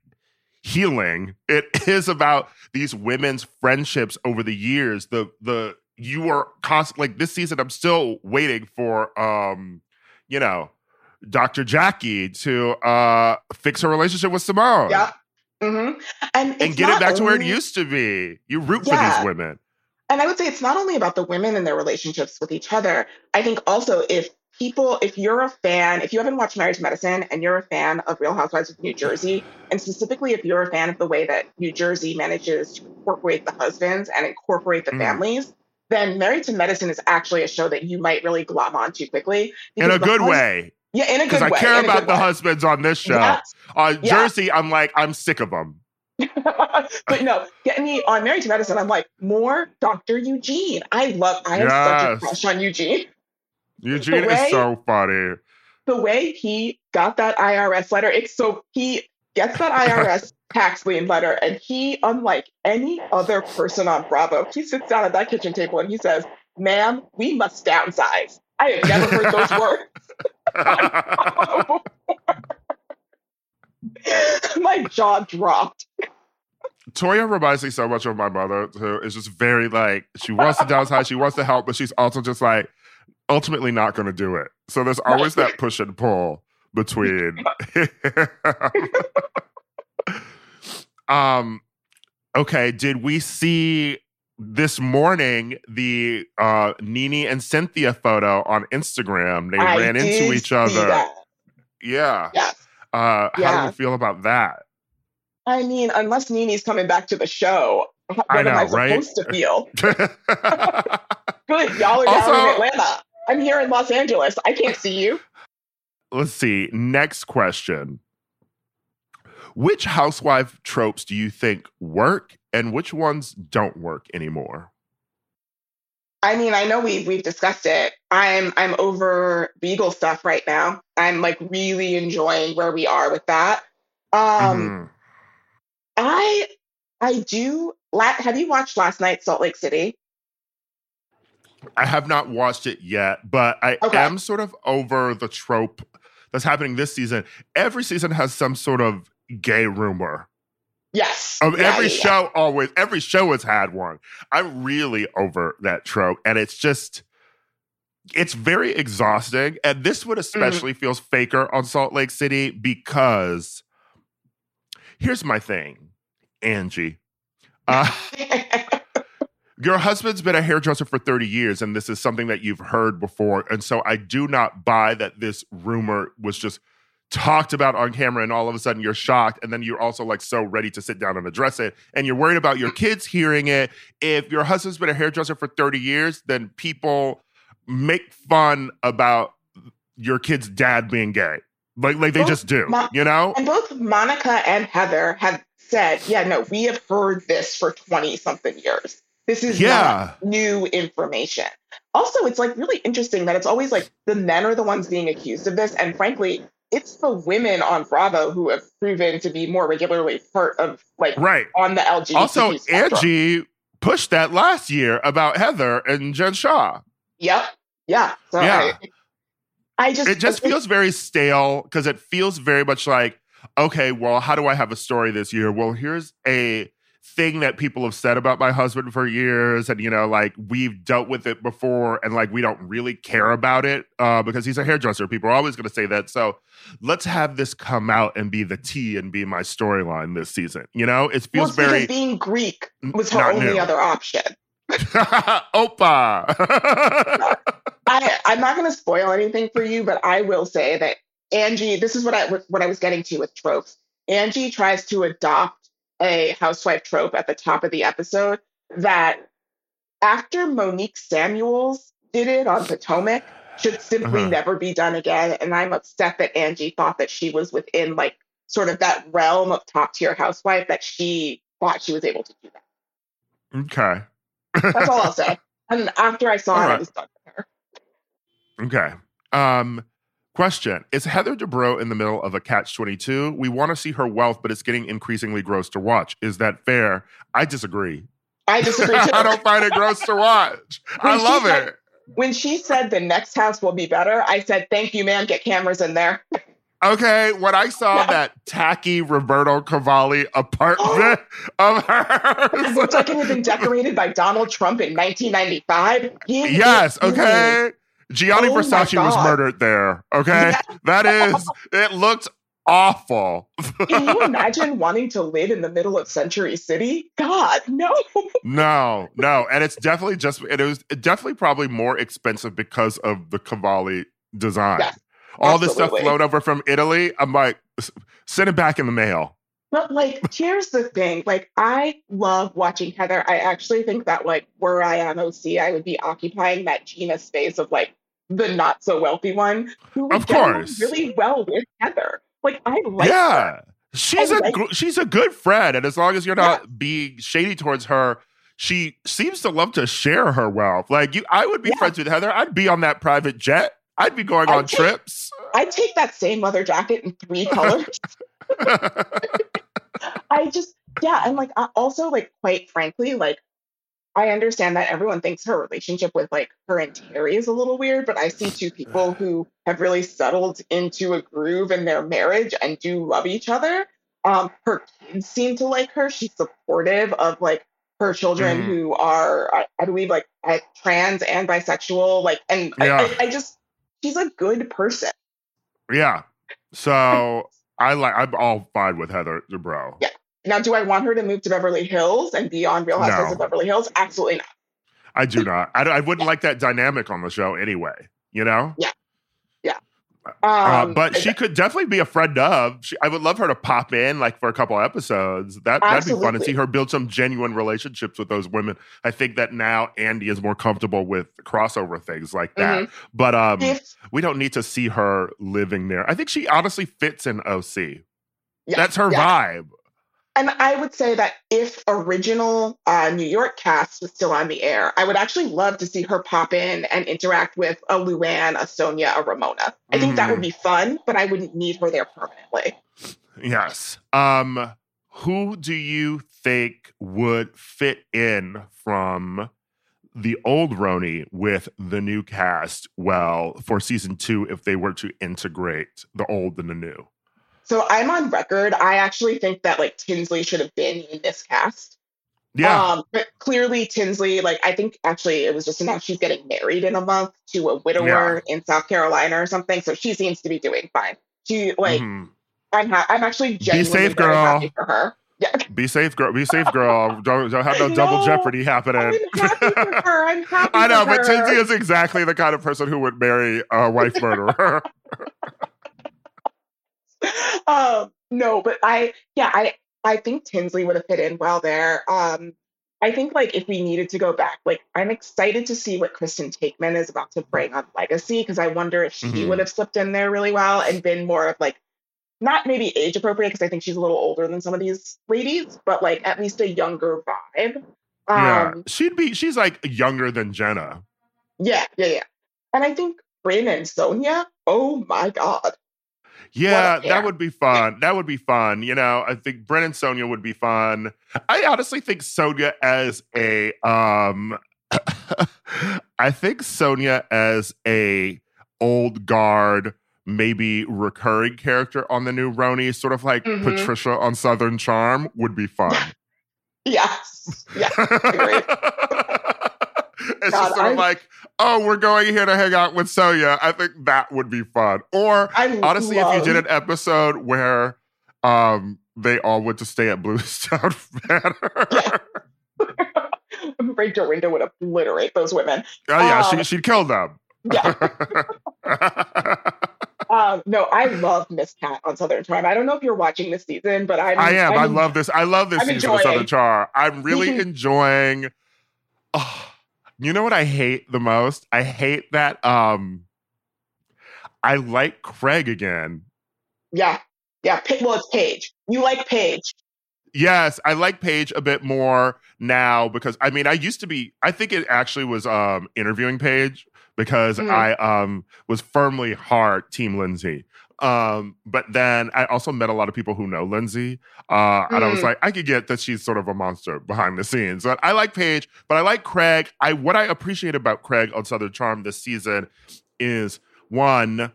healing. It is about these women's friendships over the years, you are constantly, like this season, I'm still waiting for, Dr. Jackie to fix her relationship with Simone. Yeah. Mm-hmm. And get it back to where it used to be. You root for these women. And I would say it's not only about the women and their relationships with each other. I think also if you're a fan, if you haven't watched Married to Medicine and you're a fan of Real Housewives of New Jersey, and specifically if you're a fan of the way that New Jersey manages to incorporate the husbands and incorporate the families, then Married to Medicine is actually a show that you might really glom onto quickly. In a good way. Yeah, in a good way. Because I care about the husbands on this show. Yes. On Jersey, I'm like, I'm sick of them. But no, get me on Married to Medicine, I'm like, more Dr. Eugene. I have such a crush on Eugene. Eugene is so funny. The way he got that IRS letter, he gets that IRS tax lien letter, and he, unlike any other person on Bravo, he sits down at that kitchen table and he says, "Ma'am, we must downsize." I have never heard those words. My jaw dropped. Toya reminds me so much of my mother, who is just very like, she wants to downsize, she wants to help, but she's also just like, ultimately not going to do it. So there's always that push and pull between. Okay, did we see this morning the Nene and Cynthia photo on Instagram? They ran into each other. That. Yeah. Yes. How do you feel about that? I mean, unless Nene's coming back to the show, what am I supposed to feel? Good, y'all are down in Atlanta. I'm here in Los Angeles. I can't see you. Let's see. Next question. Which housewife tropes do you think work and which ones don't work anymore? I mean, I know we've discussed it. I'm over Beagle stuff right now. I'm like really enjoying where we are with that. I do. Have you watched last night, Salt Lake City? I have not watched it yet, but I am sort of over the trope that's happening this season. Every season has some sort of gay rumor. Yes. Every show has had one. I'm really over that trope. And it's just, it's very exhausting. And this one especially feels faker on Salt Lake City because here's my thing, Angie. Your husband's been a hairdresser for 30 years, and this is something that you've heard before. And so I do not buy that this rumor was just talked about on camera, and all of a sudden you're shocked, and then you're also like so ready to sit down and address it, and you're worried about your kids hearing it. If your husband's been a hairdresser for 30 years, then people make fun about your kid's dad being gay. Like they both just do, you know? And both Monica and Heather have said, we have heard this for 20-something years. This is not new information. Also, it's like really interesting that it's always like the men are the ones being accused of this. And frankly, it's the women on Bravo who have proven to be more regularly part of on the LGBT also, spectrum. Angie pushed that last year about Heather and Jen Shaw. Yep. Yeah. So yeah. It feels very stale because it feels very much like, okay, well, how do I have a story this year? Well, here's a thing that people have said about my husband for years, and we've dealt with it before, and we don't really care about it because he's a hairdresser. People are always going to say that. So let's have this come out and be the tea and be my storyline this season. It feels very. Being Greek was her only other option. Opa. I'm not going to spoil anything for you, but I will say that Angie, this is what I was getting to with tropes. Angie tries to adopt a housewife trope at the top of the episode that after Monique Samuels did it on Potomac should simply never be done again. And I'm upset that Angie thought that she was within like sort of that realm of top tier housewife that she thought she was able to do that. Okay. That's all I'll say. And after I saw it, I was done with her. Okay. Question. Is Heather Dubrow in the middle of a catch-22? We want to see her wealth, but it's getting increasingly gross to watch. Is that fair? I disagree. I disagree too. I don't find it gross to watch. I love it. When she said the next house will be better, I said, thank you, ma'am. Get cameras in there. Okay, when I saw that tacky Roberto Cavalli apartment of hers. It looked like it had been decorated by Donald Trump in 1995. Yes, okay. Gianni Versace was murdered there, okay? Yeah. That is, it looked awful. Can you imagine wanting to live in the middle of Century City? God, no. No. And it's definitely probably more expensive because of the Cavalli design. Yes. All this stuff flowed over from Italy. I'm like, send it back in the mail. But like, here's the thing. Like, I love watching Heather. I actually think that like, were I on OC, I would be occupying that Gina space of like the not so wealthy one, who of course really well with Heather. Like, I like her. She's a good friend, and as long as you're not being shady towards her. She seems to love to share her wealth. Like, I would be friends with Heather. I'd be on that private jet. I'd be going on trips. I'd take that same leather jacket in 3 colors. I just, and like, also, like, quite frankly, like, I understand that everyone thinks her relationship with, like, her and Terry is a little weird, but I see 2 people who have really settled into a groove in their marriage and do love each other. Her kids seem to like her. She's supportive of, like, her children who are, I believe, like, trans and bisexual, like, and I just... She's a good person. Yeah. So I'm all fine with Heather Dubrow. Yeah. Now, do I want her to move to Beverly Hills and be on Real Housewives of Beverly Hills? Absolutely not. I do not. I wouldn't like that dynamic on the show anyway, you know? Yeah. Yeah. But she could definitely be a friend of. I would love her to pop in like for a couple episodes. That'd be fun, and see her build some genuine relationships with those women. I think that now Andy is more comfortable with crossover things like that. But we don't need to see her living there. I think she honestly fits in OC. Yeah, that's her vibe. And I would say that if original New York cast was still on the air, I would actually love to see her pop in and interact with a Luann, a Sonia, a Ramona. I think that would be fun, but I wouldn't need her there permanently. Yes. Who do you think would fit in from the old RHONY with the new cast for season 2 if they were to integrate the old and the new? So I'm on record. I actually think that like Tinsley should have been in this cast. Yeah. But clearly Tinsley, like I think actually it was just announced she's getting married in a month to a widower in South Carolina or something. So she seems to be doing fine. She like I'm actually genuinely happy for her. Yeah. Be safe, girl. Be safe, girl. Don't have no double jeopardy happening. I'm happy for her. I know, but Tinsley is exactly the kind of person who would marry a wife murderer. No, but I think Tinsley would have fit in well there. I think like if we needed to go back, like I'm excited to see what Kristen Takeman is about to bring on Legacy, because I wonder if she would have slipped in there really well and been more of like not maybe age appropriate, because I think she's a little older than some of these ladies, but like at least a younger vibe. She's like younger than Jenna. Yeah. And I think Brynn and Sonia, oh my God. Yeah, that would be fun. Yeah. That would be fun. You know, I think Brynn and Sonia would be fun. I honestly think Sonia as a, old guard, maybe recurring character on the new RHONY, sort of like Patricia on Southern Charm, would be fun. Yes. Yeah, agreed. It's God, just sort of like, oh, we're going here to hang out with Sonia. I think that would be fun. Or honestly, if you did an episode where they all went to stay at Bluestone Manor. Yeah. I'm afraid Dorinda would obliterate those women. Oh yeah, she'd kill them. Yeah. No, I love Miss Pat on Southern Charm. I don't know if you're watching this season, but I am. I love this. I love this season of Southern Charm. I'm really enjoying. Oh, you know what I hate the most? I hate that. I like Craig again. Yeah. Well, it's Paige. You like Paige. Yes, I like Paige a bit more now because, I mean, I think it actually was interviewing Paige because I was firmly hard Team Lindsay. But then I also met a lot of people who know Lindsay. And I was like, I could get that she's sort of a monster behind the scenes. But I like Paige, but I like Craig. What I appreciate about Craig on Southern Charm this season is, one,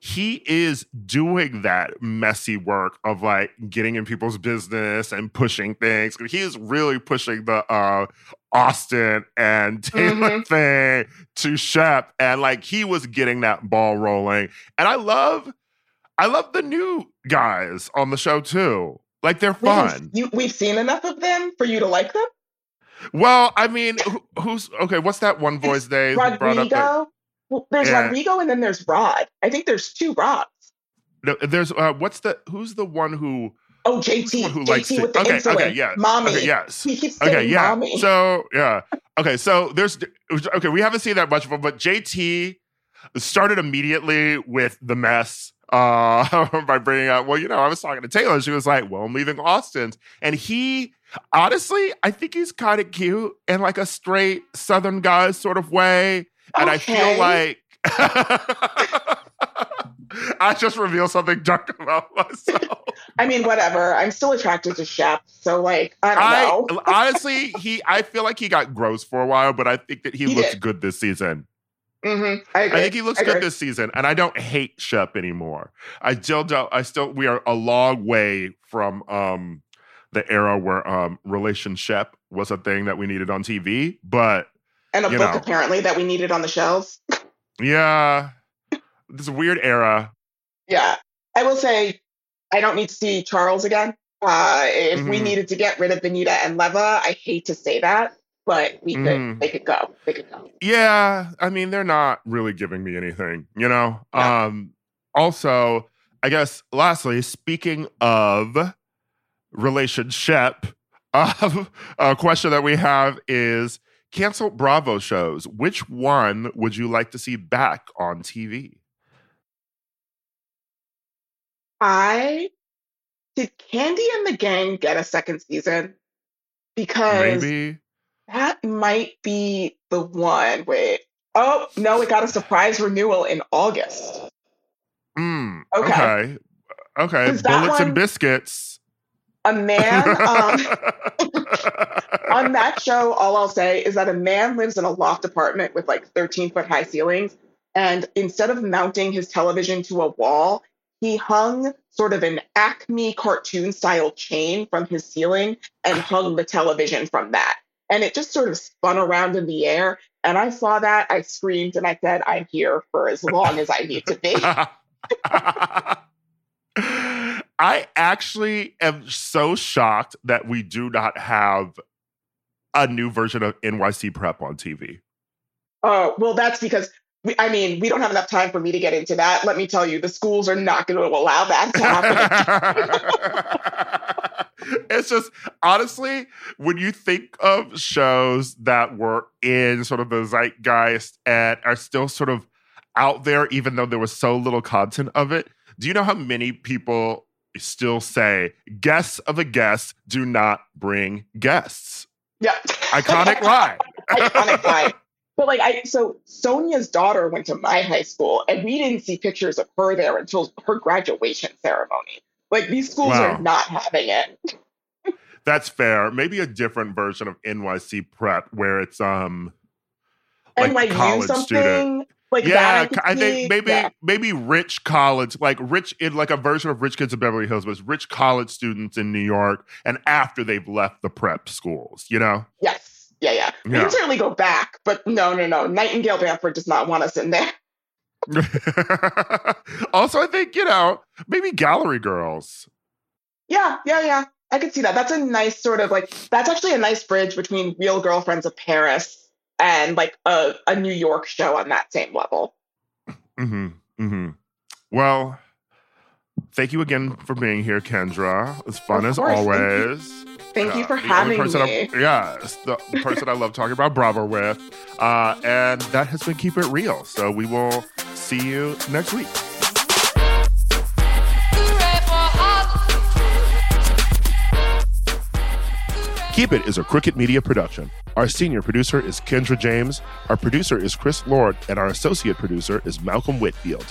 he is doing that messy work of like getting in people's business and pushing things. He is really pushing the Austin and Taylor thing to Shep, and like he was getting that ball rolling. And I love the new guys on the show too. Like they're fun. We've seen enough of them for you to like them. Well, I mean, who's okay? What's that one voice they brought up? Well, there's Rodrigo and then there's Rod. I think there's two Rods. No, there's who's the one who? Oh, JT. Who JT likes with the insulin. Okay, yeah. Mommy. Okay, yes. He keeps saying mommy. So yeah. Okay, so there's we haven't seen that much of him, but JT started immediately with the mess by bringing up. Well, you know, I was talking to Taylor. And she was like, "Well, I'm leaving Austin's," and he. Honestly, I think he's kind of cute in like a straight Southern guy sort of way. And I feel like I just revealed something dark about myself. I mean, whatever. I'm still attracted to Shep. So like, I don't know. Honestly, I feel like he got gross for a while, but I think that he looks good this season. Mm-hmm. I think he looks good this season, and I don't hate Shep anymore. We are a long way from the era where relationship was a thing that we needed on TV, but and a book apparently that we needed on the shelves. Yeah, this weird era. Yeah, I will say I don't need to see Charles again. If we needed to get rid of Benita and Leva, I hate to say that, but we could. They could go. They could go. Yeah, I mean they're not really giving me anything, you know. No. Also, I guess lastly, speaking of. Relationship. A question that we have is canceled Bravo shows. Which one would you like to see back on TV? Did Candy and the Gang get a second season? Because maybe that might be the one. Wait. Oh, no, it got a surprise renewal in August. Okay. Bullets and Biscuits. A man, on that show, all I'll say is that a man lives in a loft apartment with like 13-foot high ceilings. And instead of mounting his television to a wall, he hung sort of an Acme cartoon style chain from his ceiling and hung the television from that. And it just sort of spun around in the air. And I saw that, I screamed, and I said, I'm here for as long as I need to be. I actually am so shocked that we do not have a new version of NYC Prep on TV. Oh, well, that's because, we don't have enough time for me to get into that. Let me tell you, the schools are not going to allow that to happen. It's just, honestly, when you think of shows that were in sort of the zeitgeist and are still sort of out there, even though there was so little content of it, do you know how many people still say guests of a guest do not bring guests? Yeah. Iconic line. Iconic line. But like so Sonia's daughter went to my high school and we didn't see pictures of her there until her graduation ceremony. Like these schools are not having it. That's fair. Maybe a different version of NYC Prep where it's like NYU college something. Student. Like I think maybe rich college, like rich in like a version of Rich Kids of Beverly Hills, but it's rich college students in New York and after they've left the prep schools, you know? Yes. Yeah. We can certainly go back, but no. Nightingale Bamford does not want us in there. Also, I think, maybe Gallery Girls. Yeah. I could see that. That's a nice sort of that's actually a nice bridge between Real Girlfriends of Paris and like a New York show on that same level. Well, thank you again for being here, Kendra. It's fun as always. Thank you for having me. It's the person I love talking about Bravo with. And that has been Keep It Real. So we will see you next week. Keep It is a Cricket Media production. Our senior producer is Kendra James. Our producer is Chris Lord. And our associate producer is Malcolm Whitfield.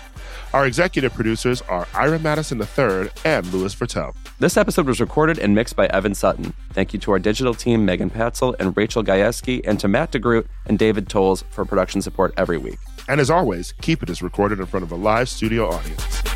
Our executive producers are Ira Madison III and Louis Vertel. This episode was recorded and mixed by Evan Sutton. Thank you to our digital team, Megan Patzel and Rachel Gajewski, and to Matt DeGroot and David Tolles for production support every week. And as always, Keep It is recorded in front of a live studio audience.